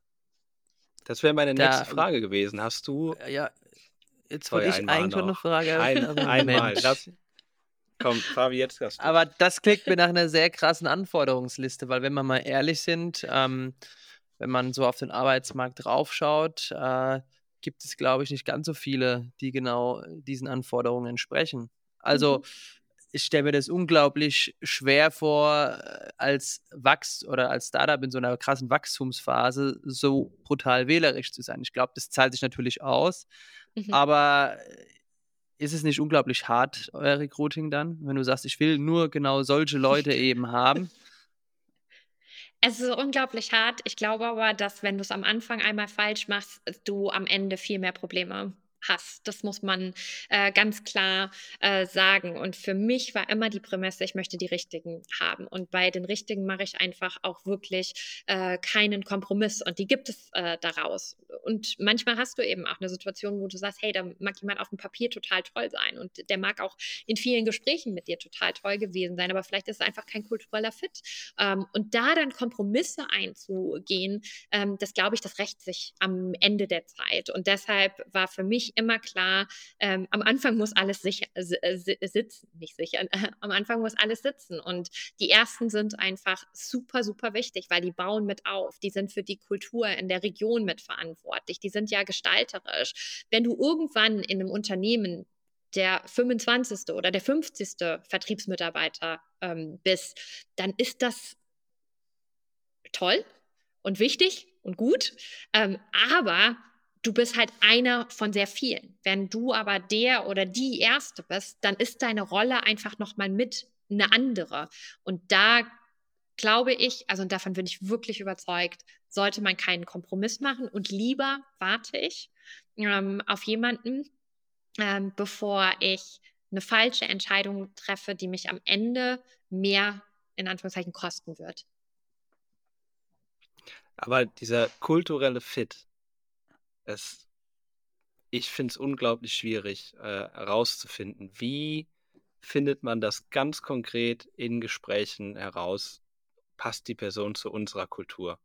Das wäre meine nächste da, Frage gewesen. Hast du... Äh, ja. Jetzt wollte ich eigentlich noch eine Frage. Ein, einmal. Das, komm, Fabi, jetzt hast du. Aber das klingt mir nach einer sehr krassen Anforderungsliste, weil wenn wir mal ehrlich sind, ähm, wenn man so auf den Arbeitsmarkt draufschaut, äh, gibt es, glaube ich, nicht ganz so viele, die genau diesen Anforderungen entsprechen. Also mhm. ich stelle mir das unglaublich schwer vor, als Wachs- oder als Startup in so einer krassen Wachstumsphase so brutal wählerisch zu sein. Ich glaube, das zahlt sich natürlich aus. Mhm. Aber ist es nicht unglaublich hart, euer Recruiting dann, wenn du sagst, ich will nur genau solche Leute eben haben? Es ist unglaublich hart. Ich glaube aber, dass wenn du es am Anfang einmal falsch machst, du am Ende viel mehr Probleme hast. Das muss man äh, ganz klar äh, sagen. Und für mich war immer die Prämisse, ich möchte die Richtigen haben. Und bei den Richtigen mache ich einfach auch wirklich äh, keinen Kompromiss. Und die gibt es äh, daraus. Und manchmal hast du eben auch eine Situation, wo du sagst, hey, da mag jemand auf dem Papier total toll sein. Und der mag auch in vielen Gesprächen mit dir total toll gewesen sein. Aber vielleicht ist es einfach kein kultureller Fit. Ähm, und da dann Kompromisse einzugehen, ähm, das glaube ich, das rächt sich am Ende der Zeit. Und deshalb war für mich immer klar, ähm, am Anfang muss alles sicher, äh, sitzen, nicht sicher, äh, am Anfang muss alles sitzen und die Ersten sind einfach super, super wichtig, weil die bauen mit auf, die sind für die Kultur in der Region mitverantwortlich, die sind ja gestalterisch. Wenn du irgendwann in einem Unternehmen der fünfundzwanzigste oder der fünfzigste Vertriebsmitarbeiter ähm, bist, dann ist das toll und wichtig und gut, ähm, aber du bist halt einer von sehr vielen. Wenn du aber der oder die Erste bist, dann ist deine Rolle einfach nochmal mit eine andere. Und da glaube ich, also davon bin ich wirklich überzeugt, sollte man keinen Kompromiss machen und lieber warte ich ähm, auf jemanden, ähm, bevor ich eine falsche Entscheidung treffe, die mich am Ende mehr in Anführungszeichen kosten wird. Aber dieser kulturelle Fit, es, ich finde es unglaublich schwierig äh, herauszufinden. Wie findet man das ganz konkret in Gesprächen heraus? Passt die Person zu unserer Kultur?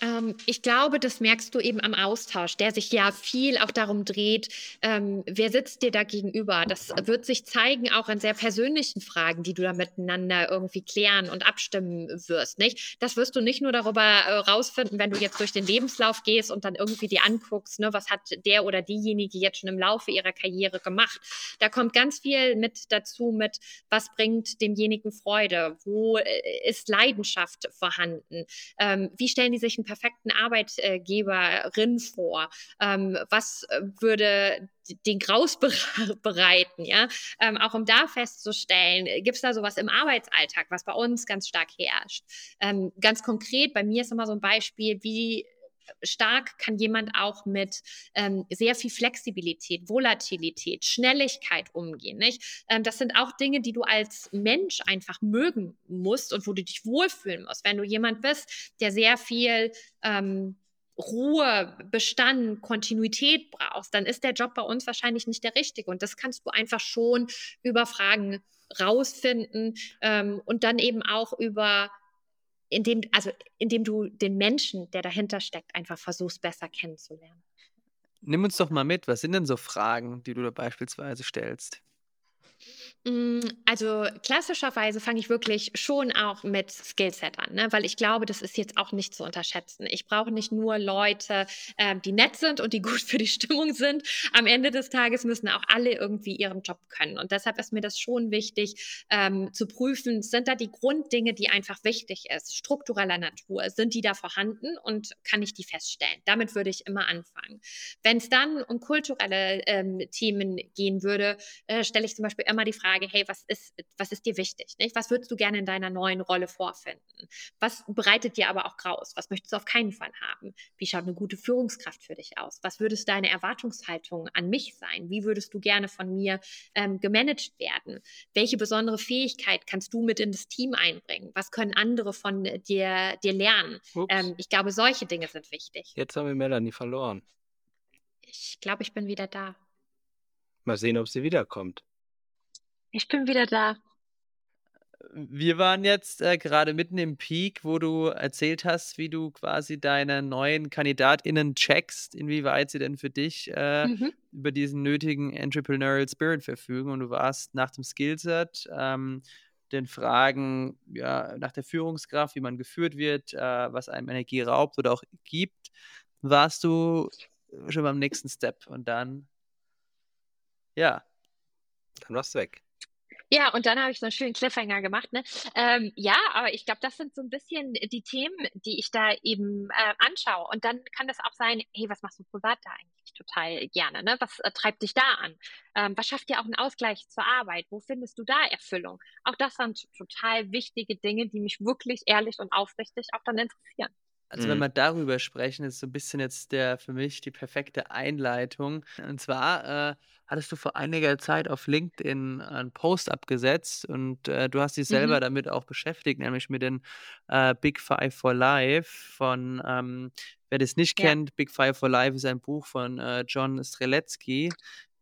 Ähm, ich glaube, das merkst du eben am Austausch, der sich ja viel auch darum dreht, ähm, wer sitzt dir da gegenüber? Das wird sich zeigen auch an sehr persönlichen Fragen, die du da miteinander irgendwie klären und abstimmen wirst, nicht? Das wirst du nicht nur darüber äh, rausfinden, wenn du jetzt durch den Lebenslauf gehst und dann irgendwie dir anguckst, ne, was hat der oder diejenige jetzt schon im Laufe ihrer Karriere gemacht. Da kommt ganz viel mit dazu, mit was bringt demjenigen Freude? Wo äh, ist Leidenschaft vorhanden? Ähm, wie stellen die sich einen perfekten Arbeitgeberin vor? Ähm, was würde den Graus bereiten? Ja? Ähm, auch um da festzustellen, gibt es da sowas im Arbeitsalltag, was bei uns ganz stark herrscht? Ähm, ganz konkret, bei mir ist immer so ein Beispiel, wie stark kann jemand auch mit ähm, sehr viel Flexibilität, Volatilität, Schnelligkeit umgehen, nicht? Ähm, das sind auch Dinge, die du als Mensch einfach mögen musst und wo du dich wohlfühlen musst. Wenn du jemand bist, der sehr viel ähm, Ruhe, Bestand, Kontinuität brauchst, dann ist der Job bei uns wahrscheinlich nicht der richtige. Und das kannst du einfach schon über Fragen rausfinden ähm, und dann eben auch über Indem, also indem du den Menschen, der dahinter steckt, einfach versuchst, besser kennenzulernen. Nimm uns doch mal mit, was sind denn so Fragen, die du da beispielsweise stellst? Also klassischerweise fange ich wirklich schon auch mit Skillset an, ne? Weil ich glaube, das ist jetzt auch nicht zu unterschätzen. Ich brauche nicht nur Leute, ähm, die nett sind und die gut für die Stimmung sind. Am Ende des Tages müssen auch alle irgendwie ihren Job können. Und deshalb ist mir das schon wichtig, ähm, zu prüfen, sind da die Grunddinge, die einfach wichtig ist, struktureller Natur, sind die da vorhanden und kann ich die feststellen? Damit würde ich immer anfangen. Wenn es dann um kulturelle ähm, Themen gehen würde, äh, stelle ich zum Beispiel immer die Frage, hey, was ist, was ist dir wichtig? Nicht? Was würdest du gerne in deiner neuen Rolle vorfinden? Was bereitet dir aber auch Graus? Was möchtest du auf keinen Fall haben? Wie schaut eine gute Führungskraft für dich aus? Was würdest deine Erwartungshaltung an mich sein? Wie würdest du gerne von mir ähm, gemanagt werden? Welche besondere Fähigkeit kannst du mit in das Team einbringen? Was können andere von dir, dir lernen? Ähm, ich glaube, solche Dinge sind wichtig. Jetzt haben wir Melanie verloren. Ich glaube, ich bin wieder da. Mal sehen, ob sie wiederkommt. Ich bin wieder da. Wir waren jetzt äh, gerade mitten im Peak, wo du erzählt hast, wie du quasi deine neuen KandidatInnen checkst, inwieweit sie denn für dich äh, mhm. über diesen nötigen Entrepreneurial Spirit verfügen. Und du warst nach dem Skillset, ähm, den Fragen ja, nach der Führungskraft, wie man geführt wird, äh, was einem Energie raubt oder auch gibt, warst du schon beim nächsten Step. Und dann, ja, dann warst du weg. Ja, und dann habe ich so einen schönen Cliffhanger gemacht. Ne? Ähm, ja, aber ich glaube, das sind so ein bisschen die Themen, die ich da eben äh, anschaue. Und dann kann das auch sein, hey, was machst du privat da eigentlich total gerne? Ne? Was äh, treibt dich da an? Ähm, was schafft dir auch einen Ausgleich zur Arbeit? Wo findest du da Erfüllung? Auch das sind total wichtige Dinge, die mich wirklich ehrlich und aufrichtig auch dann interessieren. Also wenn wir darüber sprechen, ist so ein bisschen jetzt der für mich die perfekte Einleitung. Und zwar äh, hattest du vor einiger Zeit auf LinkedIn einen Post abgesetzt und äh, du hast dich selber mhm. damit auch beschäftigt, nämlich mit den äh, Big Five for Life von, ähm, wer das nicht ja. kennt, Big Five for Life ist ein Buch von äh, John Streletzky.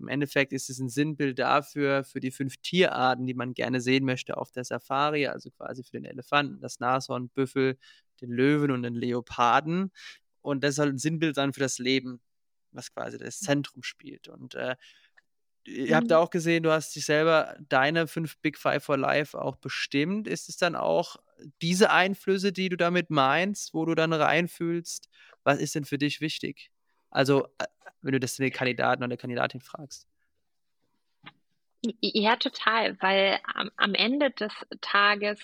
Im Endeffekt ist es ein Sinnbild dafür, für die fünf Tierarten, die man gerne sehen möchte auf der Safari, also quasi für den Elefanten, das Nashorn, Büffel, den Löwen und den Leoparden. Und das soll ein Sinnbild sein für das Leben, was quasi das Zentrum spielt. Und äh, ihr habt da auch gesehen, du hast dich selber deine fünf Big Five for Life auch bestimmt. Ist es dann auch diese Einflüsse, die du damit meinst, wo du dann reinfühlst, was ist denn für dich wichtig? Also, wenn du das den Kandidaten oder Kandidatin fragst. Ja, total, weil am, am Ende des Tages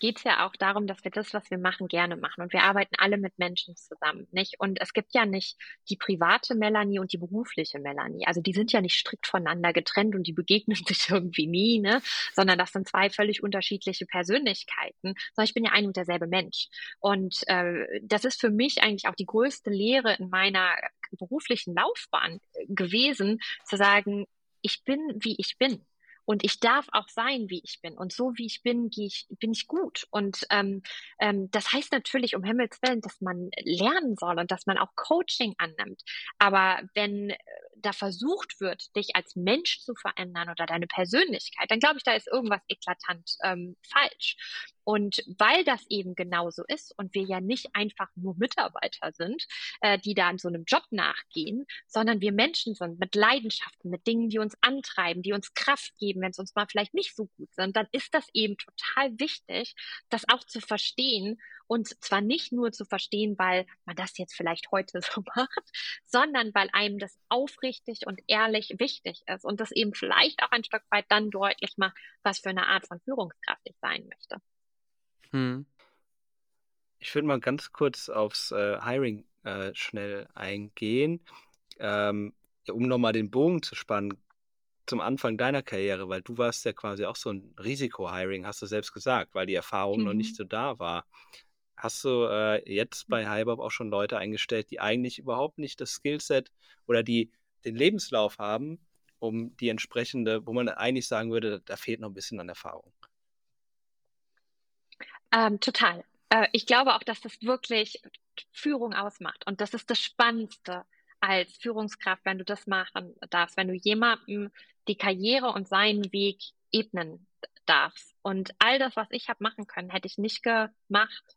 geht es ja auch darum, dass wir das, was wir machen, gerne machen. Und wir arbeiten alle mit Menschen zusammen, nicht? Und es gibt ja nicht die private Melanie und die berufliche Melanie. Also die sind ja nicht strikt voneinander getrennt und die begegnen sich irgendwie nie, ne? Sondern das sind zwei völlig unterschiedliche Persönlichkeiten. Sondern ich bin ja ein und derselbe Mensch. Und äh, das ist für mich eigentlich auch die größte Lehre in meiner beruflichen Laufbahn gewesen, zu sagen, ich bin, wie ich bin. Und ich darf auch sein, wie ich bin. Und so, wie ich bin, gehe ich, bin ich gut. Und ähm, ähm, das heißt natürlich, um Himmels Willen, dass man lernen soll und dass man auch Coaching annimmt. Aber wenn da versucht wird, dich als Mensch zu verändern oder deine Persönlichkeit, dann glaube ich, da ist irgendwas eklatant ähm, falsch. Und weil das eben genauso ist und wir ja nicht einfach nur Mitarbeiter sind, äh, die da an so einem Job nachgehen, sondern wir Menschen sind mit Leidenschaften, mit Dingen, die uns antreiben, die uns Kraft geben, wenn es uns mal vielleicht nicht so gut sind, dann ist das eben total wichtig, das auch zu verstehen. Und zwar nicht nur zu verstehen, weil man das jetzt vielleicht heute so macht, sondern weil einem das aufrichtig und ehrlich wichtig ist und das eben vielleicht auch ein Stück weit dann deutlich macht, was für eine Art von Führungskraft ich sein möchte. Hm. Ich würde mal ganz kurz aufs äh, Hiring äh, schnell eingehen, ähm, um nochmal den Bogen zu spannen zum Anfang deiner Karriere, weil du warst ja quasi auch so ein Risiko-Hiring, hast du selbst gesagt, weil die Erfahrung mhm. noch nicht so da war. Hast du äh, jetzt bei HiBob auch schon Leute eingestellt, die eigentlich überhaupt nicht das Skillset oder die den Lebenslauf haben, um die entsprechende, wo man eigentlich sagen würde, da fehlt noch ein bisschen an Erfahrung? Ähm, total. Äh, ich glaube auch, dass das wirklich Führung ausmacht. Und das ist das Spannendste als Führungskraft, wenn du das machen darfst, wenn du jemandem die Karriere und seinen Weg ebnen darfst. Und all das, was ich habe machen können, hätte ich nicht gemacht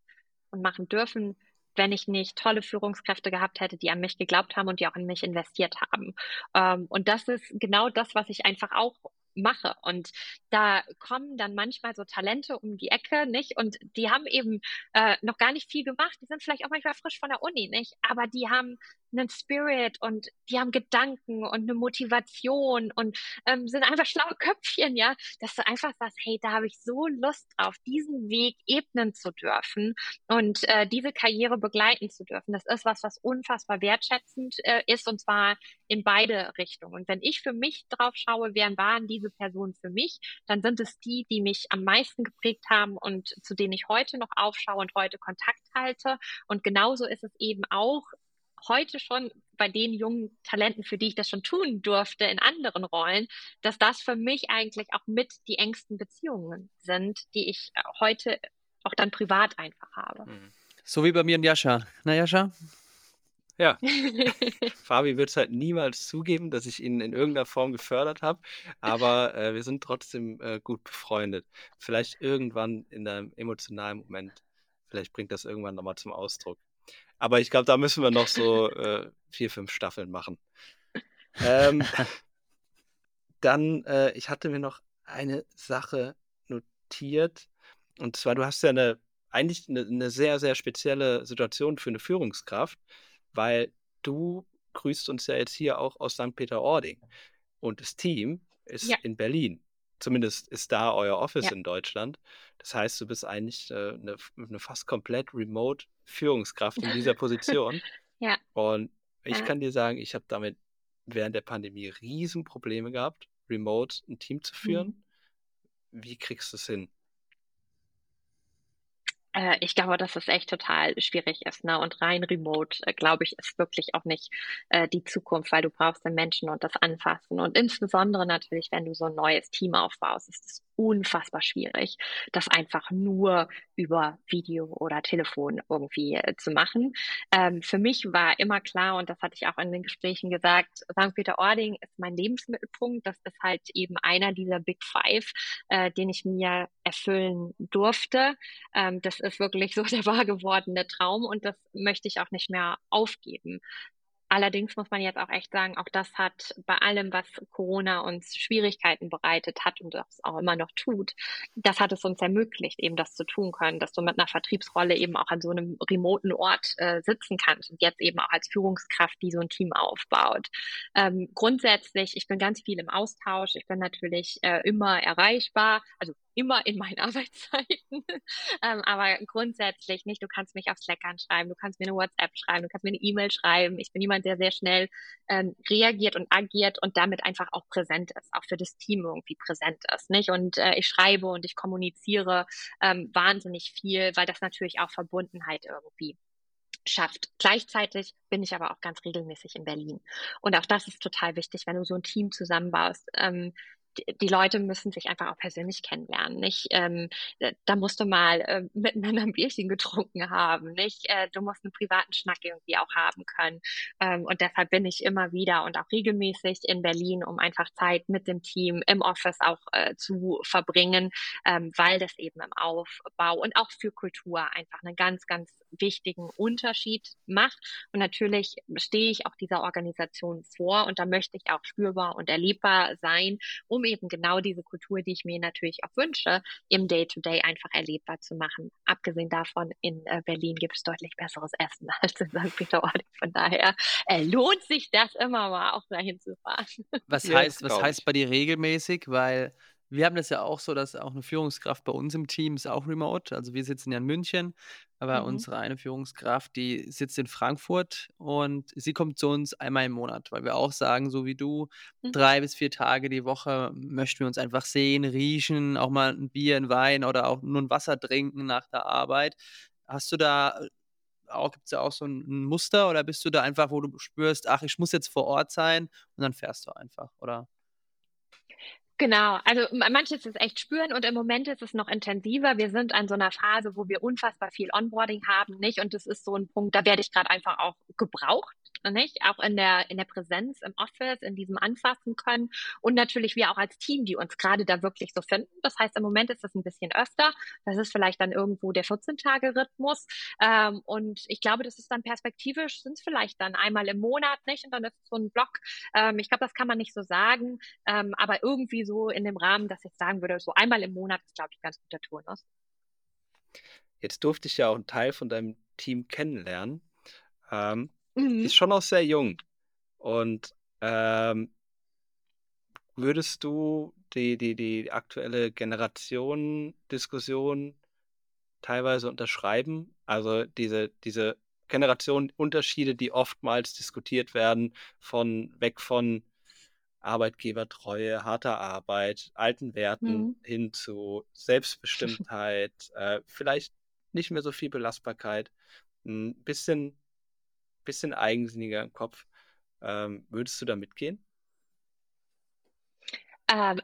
und machen dürfen, wenn ich nicht tolle Führungskräfte gehabt hätte, die an mich geglaubt haben und die auch in mich investiert haben. Ähm, und das ist genau das, was ich einfach auch mache. Und da kommen dann manchmal so Talente um die Ecke, nicht? Und die haben eben äh, noch gar nicht viel gemacht. Die sind vielleicht auch manchmal frisch von der Uni, nicht? Aber die haben einen Spirit und die haben Gedanken und eine Motivation und ähm, sind einfach schlaue Köpfchen, ja? Dass du einfach sagst, hey, da habe ich so Lust drauf, diesen Weg ebnen zu dürfen und äh, diese Karriere begleiten zu dürfen. Das ist was, was unfassbar wertschätzend äh, ist, und zwar in beide Richtungen. Und wenn ich für mich drauf schaue, wer waren diese Personen für mich, dann sind es die, die mich am meisten geprägt haben und zu denen ich heute noch aufschaue und heute Kontakt halte. Und genauso ist es eben auch heute schon bei den jungen Talenten, für die ich das schon tun durfte in anderen Rollen, dass das für mich eigentlich auch mit die engsten Beziehungen sind, die ich heute auch dann privat einfach habe. So wie bei mir und Jascha. Na, Jascha? Ja, Fabi wird es halt niemals zugeben, dass ich ihn in irgendeiner Form gefördert habe, aber äh, wir sind trotzdem äh, gut befreundet. Vielleicht irgendwann in einem emotionalen Moment, vielleicht bringt das irgendwann nochmal zum Ausdruck. Aber ich glaube, da müssen wir noch so äh, vier, fünf Staffeln machen. Ähm, dann, äh, ich hatte mir noch eine Sache notiert, und zwar, du hast ja eine, eigentlich eine, eine sehr, sehr spezielle Situation für eine Führungskraft, weil du grüßt uns ja jetzt hier auch aus Sankt Peter-Ording und das Team ist ja in Berlin. Zumindest ist da euer Office ja in Deutschland. Das heißt, du bist eigentlich äh, eine, eine fast komplett remote Führungskraft in dieser Position. Ja. Und ich ja. kann dir sagen, ich habe damit während der Pandemie riesen Probleme gehabt, remote ein Team zu führen. Mhm. Wie kriegst du es hin? Ich glaube, dass es echt total schwierig ist, ne? Und rein remote, glaube ich, ist wirklich auch nicht äh, die Zukunft, weil du brauchst den Menschen und das Anfassen. Und insbesondere natürlich, wenn du so ein neues Team aufbaust, ist es unfassbar schwierig, das einfach nur über Video oder Telefon irgendwie äh, zu machen. Ähm, für mich war immer klar, und das hatte ich auch in den Gesprächen gesagt, Sankt Peter-Ording ist mein Lebensmittelpunkt. Das ist halt eben einer dieser Big Five, äh, den ich mir erfüllen durfte. Ähm, das ist wirklich so der wahr gewordene Traum und das möchte ich auch nicht mehr aufgeben. Allerdings muss man jetzt auch echt sagen, auch das hat bei allem, was Corona uns Schwierigkeiten bereitet hat und das auch immer noch tut, das hat es uns ermöglicht, eben das zu tun können, dass du mit einer Vertriebsrolle eben auch an so einem remoten Ort äh, sitzen kannst und jetzt eben auch als Führungskraft, die so ein Team aufbaut. Ähm, grundsätzlich, ich bin ganz viel im Austausch, ich bin natürlich äh, immer erreichbar, also immer in meinen Arbeitszeiten, ähm, aber grundsätzlich nicht. Du kannst mich auf Slack anschreiben, du kannst mir eine WhatsApp schreiben, du kannst mir eine E-Mail schreiben. Ich bin jemand, der sehr schnell ähm, reagiert und agiert und damit einfach auch präsent ist, auch für das Team irgendwie präsent ist, nicht? Und äh, ich schreibe und ich kommuniziere ähm, wahnsinnig viel, weil das natürlich auch Verbundenheit irgendwie schafft. Gleichzeitig bin ich aber auch ganz regelmäßig in Berlin. Und auch das ist total wichtig, wenn du so ein Team zusammenbaust. Ähm, die Leute müssen sich einfach auch persönlich kennenlernen, nicht? Ähm, da musst du mal äh, miteinander ein Bierchen getrunken haben, nicht? Äh, du musst einen privaten Schnack irgendwie auch haben können. Ähm, und deshalb bin ich immer wieder und auch regelmäßig in Berlin, um einfach Zeit mit dem Team im Office auch äh, zu verbringen, ähm, weil das eben im Aufbau und auch für Kultur einfach einen ganz, ganz wichtigen Unterschied macht. Und natürlich stehe ich auch dieser Organisation vor und da möchte ich auch spürbar und erlebbar sein, um um eben genau diese Kultur, die ich mir natürlich auch wünsche, im Day-to-Day einfach erlebbar zu machen. Abgesehen davon, in Berlin gibt es deutlich besseres Essen als in Sankt Peter-Ording. Von daher äh, lohnt sich das immer mal, auch dahin zu fahren. Was ja, heißt, was heißt bei dir regelmäßig? Weil wir haben das ja auch so, dass auch eine Führungskraft bei uns im Team ist auch remote. Also wir sitzen ja in München, aber mhm. unsere eine Führungskraft, die sitzt in Frankfurt und sie kommt zu uns einmal im Monat, weil wir auch sagen, so wie du, mhm. drei bis vier Tage die Woche möchten wir uns einfach sehen, riechen, auch mal ein Bier, ein Wein oder auch nur ein Wasser trinken nach der Arbeit. Hast du da auch, gibt es ja auch so ein Muster oder bist du da einfach, wo du spürst, ach, ich muss jetzt vor Ort sein und dann fährst du einfach, oder? Genau, also manches ist echt spüren und im Moment ist es noch intensiver. Wir sind an so einer Phase, wo wir unfassbar viel Onboarding haben, nicht? Und das ist so ein Punkt, da werde ich gerade einfach auch gebraucht, nicht? Auch in der, in der Präsenz, im Office, in diesem Anfassen können und natürlich wir auch als Team, die uns gerade da wirklich so finden. Das heißt, im Moment ist das ein bisschen öfter. Das ist vielleicht dann irgendwo der vierzehn-Tage-Rhythmus ähm, und ich glaube, das ist dann perspektivisch, sind es vielleicht dann einmal im Monat, nicht? Und dann ist es so ein Block. Ähm, ich glaube, das kann man nicht so sagen, ähm, aber irgendwie so So in dem Rahmen, dass ich sagen würde, so einmal im Monat ist, glaube ich, ganz guter Turnus. Jetzt durfte ich ja auch einen Teil von deinem Team kennenlernen. Ähm, mhm. Ist schon auch sehr jung. Und ähm, würdest du die, die, die aktuelle Generationendiskussion teilweise unterschreiben? Also diese, diese Generationenunterschiede, die oftmals diskutiert werden, von weg von Arbeitgebertreue, harter Arbeit, alten Werten mhm. hin zu Selbstbestimmtheit, äh, vielleicht nicht mehr so viel Belastbarkeit, ein bisschen, bisschen eigensinniger im Kopf. Ähm, würdest du da mitgehen?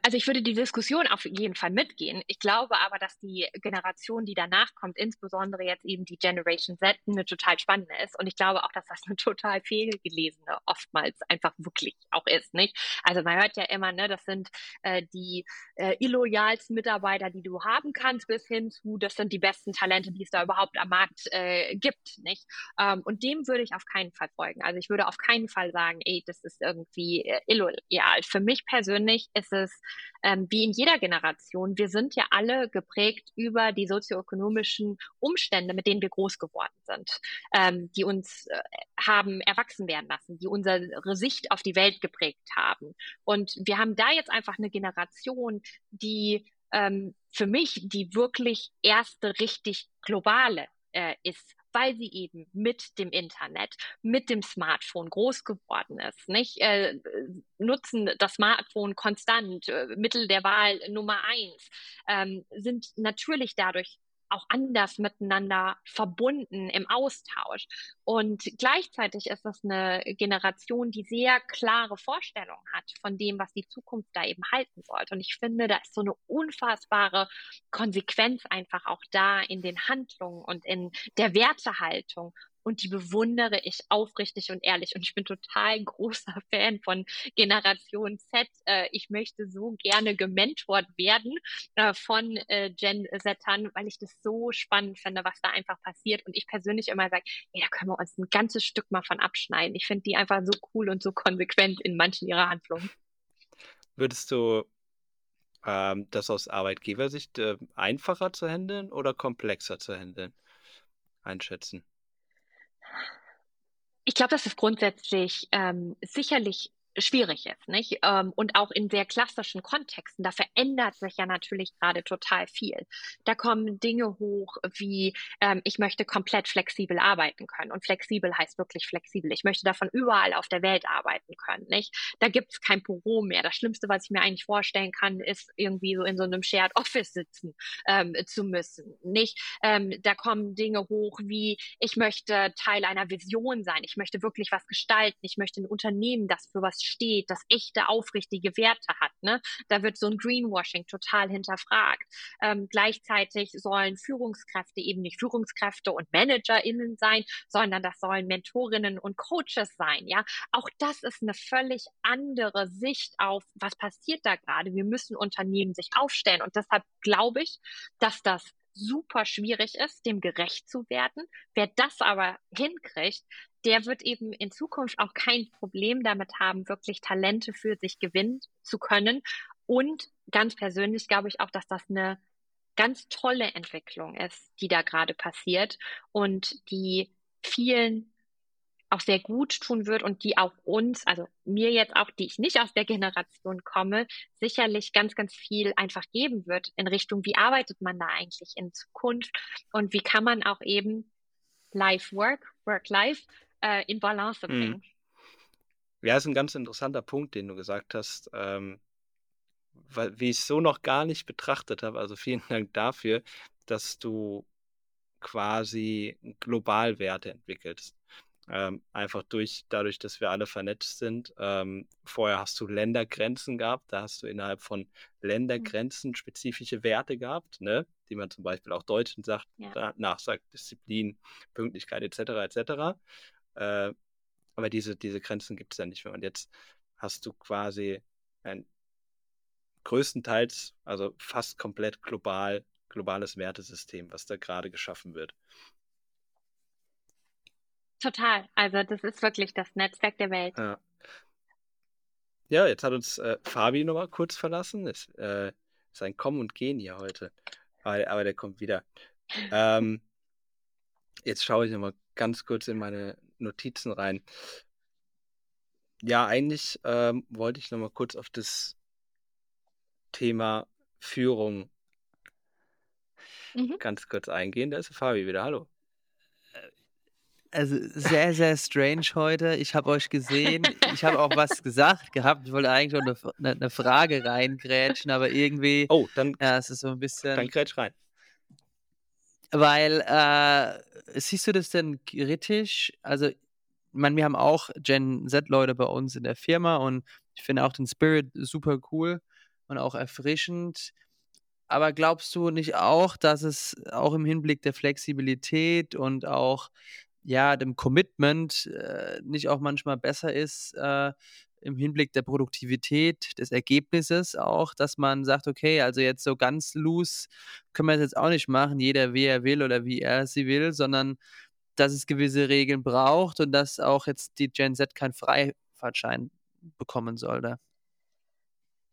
Also ich würde die Diskussion auf jeden Fall mitgehen. Ich glaube aber, dass die Generation, die danach kommt, insbesondere jetzt eben die Generation Z, eine total spannende ist. Und ich glaube auch, dass das eine total fehlgelesene oftmals einfach wirklich auch ist, nicht? Also man hört ja immer, ne, das sind äh, die äh, illoyalsten Mitarbeiter, die du haben kannst, bis hin zu, das sind die besten Talente, die es da überhaupt am Markt äh, gibt, nicht? Ähm, und dem würde ich auf keinen Fall folgen. Also ich würde auf keinen Fall sagen, ey, das ist irgendwie äh, illoyal. Für mich persönlich ist es Ist, ähm, wie in jeder Generation. Wir sind ja alle geprägt über die sozioökonomischen Umstände, mit denen wir groß geworden sind, ähm, die uns äh, haben erwachsen werden lassen, die unsere Sicht auf die Welt geprägt haben. Und wir haben da jetzt einfach eine Generation, die ähm, für mich die wirklich erste richtig globale äh, ist, weil sie eben mit dem Internet, mit dem Smartphone groß geworden ist, nicht? Äh, nutzen das Smartphone konstant, äh, Mittel der Wahl Nummer eins, ähm, sind natürlich dadurch auch anders miteinander verbunden im Austausch. Und gleichzeitig ist das eine Generation, die sehr klare Vorstellungen hat von dem, was die Zukunft da eben halten sollte. Und ich finde, da ist so eine unfassbare Konsequenz einfach auch da in den Handlungen und in der Wertehaltung. Und die bewundere ich aufrichtig und ehrlich. Und ich bin total großer Fan von Generation Z. Ich möchte so gerne gementort werden von Gen Z-Ern, weil ich das so spannend finde, was da einfach passiert. Und ich persönlich immer sage, ey, da können wir uns ein ganzes Stück mal von abschneiden. Ich finde die einfach so cool und so konsequent in manchen ihrer Handlungen. Würdest du ähm, das aus Arbeitgebersicht äh, einfacher zu handeln oder komplexer zu handeln einschätzen? Ich glaube, das ist grundsätzlich ähm, sicherlich schwierig ist, nicht? Und auch in sehr klassischen Kontexten, da verändert sich ja natürlich gerade total viel. Da kommen Dinge hoch wie, ähm, ich möchte komplett flexibel arbeiten können. Und flexibel heißt wirklich flexibel. Ich möchte davon überall auf der Welt arbeiten können, nicht? Da gibt es kein Büro mehr. Das Schlimmste, was ich mir eigentlich vorstellen kann, ist irgendwie so in so einem Shared Office sitzen ähm, zu müssen, nicht? Ähm, da kommen Dinge hoch wie, ich möchte Teil einer Vision sein. Ich möchte wirklich was gestalten. Ich möchte ein Unternehmen, das für was steht, das echte, aufrichtige Werte hat, ne? Da wird so ein Greenwashing total hinterfragt. Ähm, gleichzeitig sollen Führungskräfte eben nicht Führungskräfte und ManagerInnen sein, sondern das sollen Mentorinnen und Coaches sein, ja. Auch das ist eine völlig andere Sicht auf, was passiert da gerade. Wir müssen Unternehmen sich aufstellen und deshalb glaube ich, dass das super schwierig ist, dem gerecht zu werden. Wer das aber hinkriegt, der wird eben in Zukunft auch kein Problem damit haben, wirklich Talente für sich gewinnen zu können. Und ganz persönlich glaube ich auch, dass das eine ganz tolle Entwicklung ist, die da gerade passiert und die vielen auch sehr gut tun wird und die auch uns, also mir jetzt auch, die ich nicht aus der Generation komme, sicherlich ganz, ganz viel einfach geben wird in Richtung, wie arbeitet man da eigentlich in Zukunft und wie kann man auch eben Life-Work, Work-Life äh, in Balance bringen. Ja, ist ein ganz interessanter Punkt, den du gesagt hast, ähm, weil, wie ich es so noch gar nicht betrachtet habe, also vielen Dank dafür, dass du quasi global Werte entwickelst. Ähm, einfach durch, dadurch, dass wir alle vernetzt sind. Ähm, vorher hast du Ländergrenzen gehabt, da hast du innerhalb von Ländergrenzen spezifische Werte gehabt, ne? Die man zum Beispiel auch Deutschen sagt, ja. nachsagt, Disziplin, Pünktlichkeit et cetera et cetera. Äh, aber diese, diese Grenzen gibt es ja nicht mehr. Und jetzt hast du quasi ein größtenteils, also fast komplett global, globales Wertesystem, was da gerade geschaffen wird. Total. Also das ist wirklich das Netzwerk der Welt. Ja, ja jetzt hat uns äh, Fabi nochmal kurz verlassen. Ist, äh, ist ein Kommen und Gehen hier heute. Aber, aber der kommt wieder. Ähm, jetzt schaue ich nochmal ganz kurz in meine Notizen rein. Ja, eigentlich ähm, wollte ich nochmal kurz auf das Thema Führung mhm. ganz kurz eingehen. Da ist Fabi wieder. Hallo. Also sehr, sehr strange heute. Ich habe euch gesehen. Ich habe auch was gesagt gehabt. Ich wollte eigentlich auch eine, eine Frage reingrätschen, aber irgendwie... Oh, dann, ja, es ist so ein bisschen, dann grätsch rein. Weil, äh, siehst du das denn kritisch? Also, ich meine, wir haben auch Gen-Z-Leute bei uns in der Firma und ich finde auch den Spirit super cool und auch erfrischend. Aber glaubst du nicht auch, dass es auch im Hinblick der Flexibilität und auch ja, dem Commitment äh, nicht auch manchmal besser ist, äh, im Hinblick der Produktivität, des Ergebnisses auch, dass man sagt, okay, also jetzt so ganz loose können wir es jetzt auch nicht machen, jeder wie er will oder wie er sie will, sondern dass es gewisse Regeln braucht und dass auch jetzt die Gen Z keinen Freifahrtschein bekommen sollte.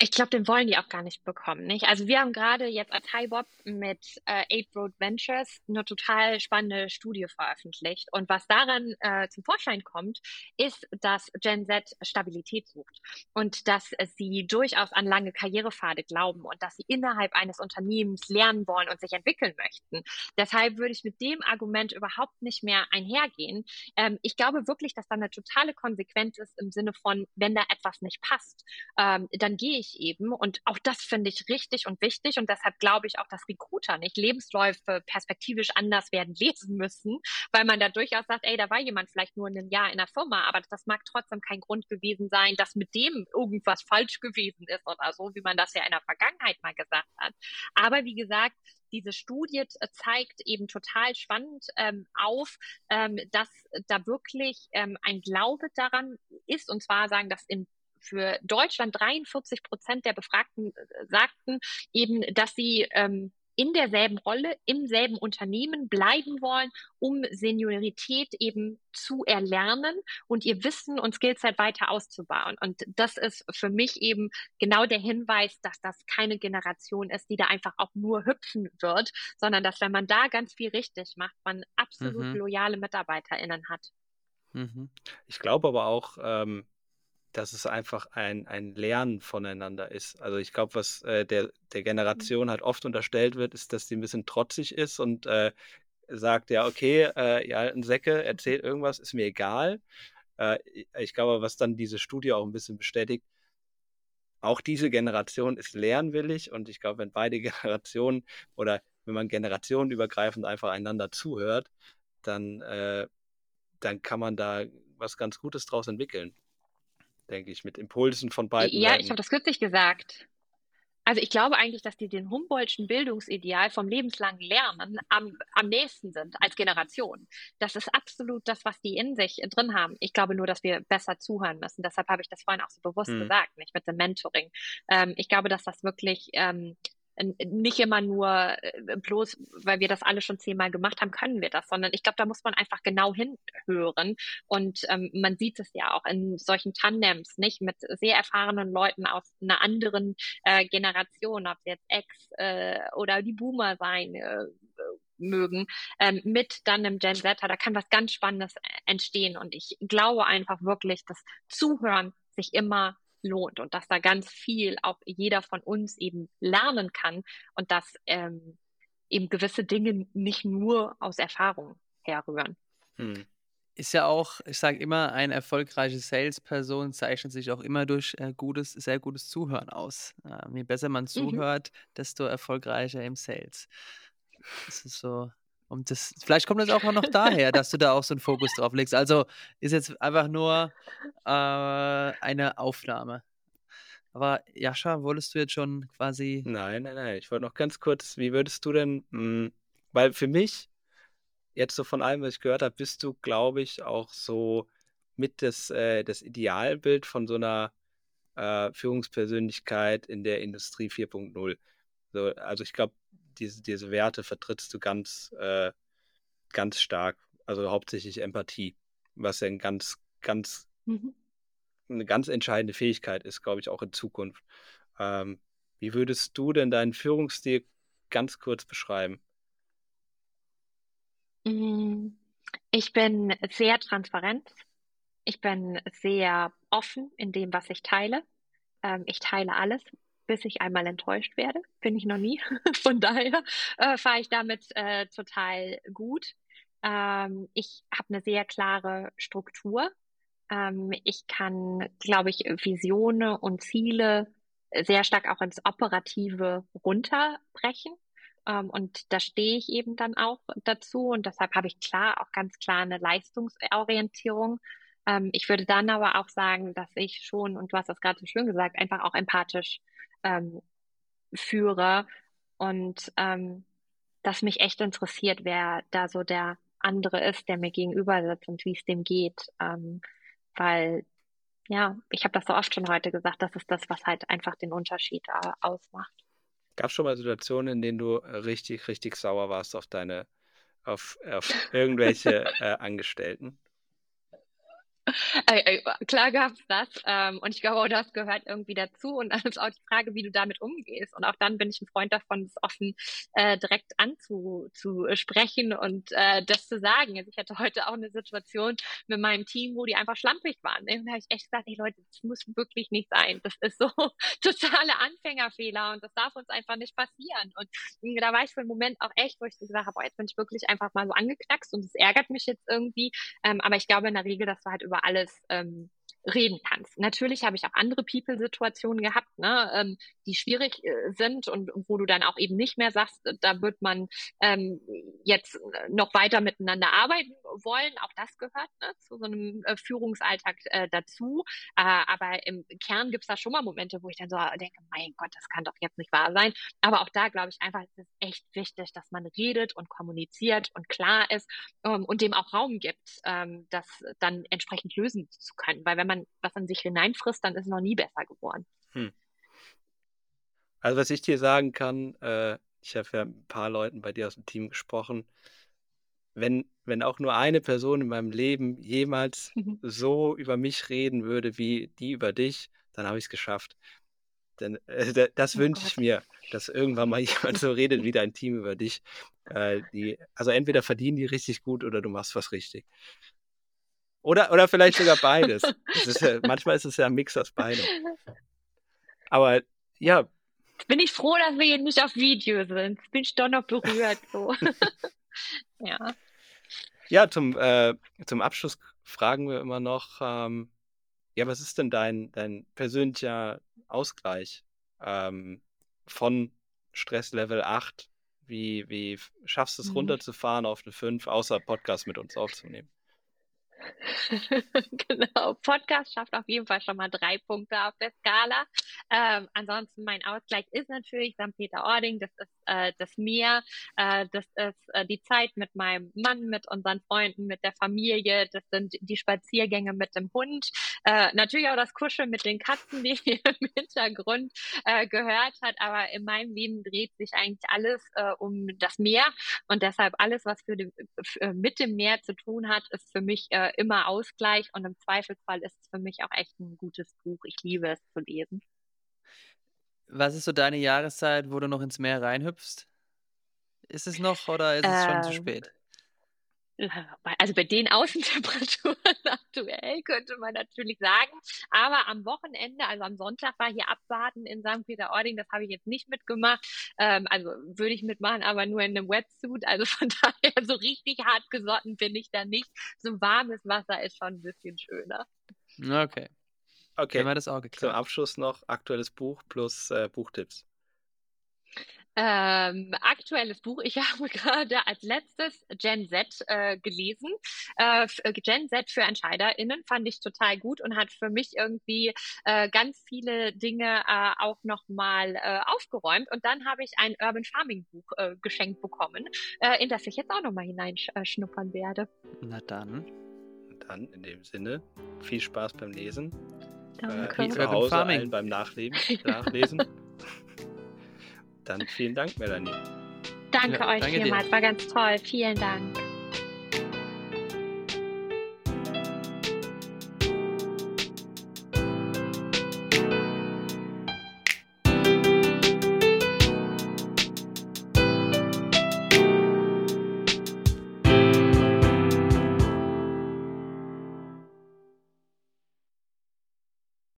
Ich glaube, den wollen die auch gar nicht bekommen, nicht? Also wir haben gerade jetzt als HiBob mit äh, acht Road Ventures eine total spannende Studie veröffentlicht. Und was daran äh, zum Vorschein kommt, ist, dass Gen Z Stabilität sucht und dass sie durchaus an lange Karrierepfade glauben und dass sie innerhalb eines Unternehmens lernen wollen und sich entwickeln möchten. Deshalb würde ich mit dem Argument überhaupt nicht mehr einhergehen. Ähm, ich glaube wirklich, dass da eine totale Konsequenz ist im Sinne von, wenn da etwas nicht passt, ähm, dann gehe ich eben. Und auch das finde ich richtig und wichtig. Und deshalb glaube ich auch, dass Recruiter nicht Lebensläufe perspektivisch anders werden lesen müssen, weil man da durchaus sagt, ey, da war jemand vielleicht nur ein Jahr in der Firma, aber das mag trotzdem kein Grund gewesen sein, dass mit dem irgendwas falsch gewesen ist oder so, wie man das ja in der Vergangenheit mal gesagt hat. Aber wie gesagt, diese Studie zeigt eben total spannend ähm, auf, ähm, dass da wirklich ähm, ein Glaube daran ist. Und zwar sagen das in für Deutschland dreiundvierzig Prozent der Befragten sagten eben, dass sie ähm, in derselben Rolle, im selben Unternehmen bleiben wollen, um Seniorität eben zu erlernen und ihr Wissen und Skillset weiter auszubauen. Und das ist für mich eben genau der Hinweis, dass das keine Generation ist, die da einfach auch nur hüpfen wird, sondern dass, wenn man da ganz viel richtig macht, man absolut mhm. loyale MitarbeiterInnen hat. Mhm. Ich glaube aber auch, ähm dass es einfach ein, ein Lernen voneinander ist. Also ich glaube, was äh, der, der Generation halt oft unterstellt wird, ist, dass die ein bisschen trotzig ist und äh, sagt, ja, okay, äh, ihr alten Säcke, erzählt irgendwas, ist mir egal. Äh, ich glaube, was dann diese Studie auch ein bisschen bestätigt, auch diese Generation ist lernwillig, und ich glaube, wenn beide Generationen oder wenn man generationenübergreifend einfach einander zuhört, dann, äh, dann kann man da was ganz Gutes draus entwickeln, denke ich, mit Impulsen von beiden. Ja, ich habe das kürzlich gesagt. Also ich glaube eigentlich, dass die den Humboldtschen Bildungsideal vom lebenslangen Lernen am, am nächsten sind als Generation. Das ist absolut das, was die in sich drin haben. Ich glaube nur, dass wir besser zuhören müssen. Deshalb habe ich das vorhin auch so bewusst hm. gesagt, nicht mit dem Mentoring. Ähm, ich glaube, dass das wirklich ähm, nicht immer nur, bloß weil wir das alle schon zehnmal gemacht haben, können wir das, sondern ich glaube, da muss man einfach genau hinhören, und ähm, man sieht es ja auch in solchen Tandems, nicht, mit sehr erfahrenen Leuten aus einer anderen äh, Generation, ob jetzt Ex äh, oder die Boomer sein äh, mögen, ähm, mit dann einem Gen Zeta, da kann was ganz Spannendes entstehen, und ich glaube einfach wirklich, dass Zuhören sich immer lohnt und dass da ganz viel auch jeder von uns eben lernen kann und dass ähm, eben gewisse Dinge nicht nur aus Erfahrung herrühren. Hm. Ist ja auch, ich sage immer, eine erfolgreiche Salesperson zeichnet sich auch immer durch äh, gutes, sehr gutes Zuhören aus. Äh, je besser man zuhört, mhm. desto erfolgreicher im Sales. Das ist so. Und das, vielleicht kommt das auch noch daher, dass du da auch so einen Fokus drauf legst. Also ist jetzt einfach nur äh, eine Aufnahme. Aber Jascha, wolltest du jetzt schon quasi... Nein, nein, nein. Ich wollte noch ganz kurz, wie würdest du denn... Mh, weil für mich, jetzt so von allem, was ich gehört habe, bist du, glaube ich, auch so mit das, äh, das Idealbild von so einer äh, Führungspersönlichkeit in der Industrie vier Punkt null. So, also ich glaube, Diese, diese Werte vertrittst du ganz, äh, ganz stark. Also hauptsächlich Empathie, was ja ein ganz, ganz, mhm. eine ganz entscheidende Fähigkeit ist, glaube ich, auch in Zukunft. Ähm, wie würdest du denn deinen Führungsstil ganz kurz beschreiben? Ich bin sehr transparent. Ich bin sehr offen in dem, was ich teile. Ähm, ich teile alles, bis ich einmal enttäuscht werde. Bin ich noch nie. Von daher äh, fahre ich damit äh, total gut. Ähm, ich habe eine sehr klare Struktur. Ähm, ich kann, glaube ich, Visionen und Ziele sehr stark auch ins Operative runterbrechen. Ähm, und da stehe ich eben dann auch dazu. Und deshalb habe ich klar auch ganz klar eine Leistungsorientierung. Ähm, ich würde dann aber auch sagen, dass ich schon, und du hast das gerade so schön gesagt, einfach auch empathisch Ähm, führe und ähm, dass mich echt interessiert, wer da so der andere ist, der mir gegenüber sitzt und wie es dem geht, ähm, weil ja, ich habe das so oft schon heute gesagt, das ist das, was halt einfach den Unterschied äh, ausmacht. Gab es schon mal Situationen, in denen du richtig, richtig sauer warst auf deine, auf, auf irgendwelche äh, Angestellten? Klar gab es das, und ich glaube, das gehört irgendwie dazu, und das ist auch die Frage, wie du damit umgehst, und auch dann bin ich ein Freund davon, es offen äh, direkt anzusprechen und äh, das zu sagen. Also ich hatte heute auch eine Situation mit meinem Team, wo die einfach schlampig waren, und da habe ich echt gesagt, hey Leute, das muss wirklich nicht sein, das ist so totale Anfängerfehler und das darf uns einfach nicht passieren, und da war ich für einen Moment auch echt, wo ich gesagt habe, oh, jetzt bin ich wirklich einfach mal so angeknackst und es ärgert mich jetzt irgendwie, ähm, aber ich glaube in der Regel, dass du halt über alles ähm, reden kannst. Natürlich habe ich auch andere People-Situationen gehabt, ne, ähm, die schwierig äh, sind und wo du dann auch eben nicht mehr sagst, da wird man ähm, jetzt noch weiter miteinander arbeiten wollen. Auch das gehört, ne, zu so einem äh, Führungsalltag äh, dazu. Äh, aber im Kern gibt es da schon mal Momente, wo ich dann so denke, mein Gott, das kann doch jetzt nicht wahr sein. Aber auch da glaube ich einfach, es ist echt wichtig, dass man redet und kommuniziert und klar ist, ähm, und dem auch Raum gibt, ähm, das dann entsprechend lösen zu können. Weil wenn man was an sich hineinfrisst, dann ist noch nie besser geworden. Hm. Also was ich dir sagen kann, äh, ich habe ja mit ein paar Leuten bei dir aus dem Team gesprochen, wenn, wenn auch nur eine Person in meinem Leben jemals mhm. so über mich reden würde, wie die über dich, dann habe ich es geschafft. Denn äh, das oh wünsche Gott. ich mir, dass irgendwann mal jemand so redet wie dein Team über dich. Äh, die, also entweder verdienen die richtig gut oder du machst was richtig. Oder, oder vielleicht sogar beides. Das ist ja, manchmal ist es ja ein Mix aus beidem. Aber ja. Bin ich froh, dass wir hier nicht auf Video sind. Bin ich doch noch berührt. So. Ja. Ja, zum, äh, zum Abschluss fragen wir immer noch, ähm, ja, was ist denn dein, dein persönlicher Ausgleich ähm, von Stresslevel acht? Wie, wie schaffst du es, runterzufahren auf eine fünf, außer Podcast mit uns aufzunehmen? Genau, Podcast schafft auf jeden Fall schon mal drei Punkte auf der Skala. Ähm, ansonsten mein Ausgleich ist natürlich Sankt Peter-Ording, das ist äh, das Meer, äh, das ist äh, die Zeit mit meinem Mann, mit unseren Freunden, mit der Familie, das sind die Spaziergänge mit dem Hund, äh, natürlich auch das Kuscheln mit den Katzen, die ihr im Hintergrund äh, gehört hat, aber in meinem Leben dreht sich eigentlich alles äh, um das Meer und deshalb alles, was für die, für, mit dem Meer zu tun hat, ist für mich äh, immer Ausgleich und im Zweifelsfall ist es für mich auch echt ein gutes Buch. Ich liebe es zu lesen. Was ist so deine Jahreszeit, wo du noch ins Meer reinhüpfst? Ist es noch oder ist es ähm, schon zu spät? Also bei den Außentemperaturen aktuell könnte man natürlich sagen, aber am Wochenende, also am Sonntag war hier Abwarten in Sankt Peter-Ording, das habe ich jetzt nicht mitgemacht, ähm, also würde ich mitmachen, aber nur in einem Wetsuit, also von daher so richtig hart gesotten bin ich da nicht, so warmes Wasser ist schon ein bisschen schöner. Okay, okay. Haben wir das auch geklärt. Zum Abschluss noch aktuelles Buch plus äh, Buchtipps. Ähm, aktuelles Buch, ich habe gerade als letztes Gen Z äh, gelesen. Äh, Gen Z für EntscheiderInnen fand ich total gut und hat für mich irgendwie äh, ganz viele Dinge äh, auch nochmal äh, aufgeräumt. Und dann habe ich ein Urban Farming Buch äh, geschenkt bekommen, äh, in das ich jetzt auch nochmal hineinschnuppern werde. Na dann. Dann in dem Sinne, viel Spaß beim Lesen. Danke. Äh, zu Hause allen beim Nachleben, Nachlesen. Dann vielen Dank, Melanie. Danke ja, euch vielmals, war ganz toll. Vielen Dank.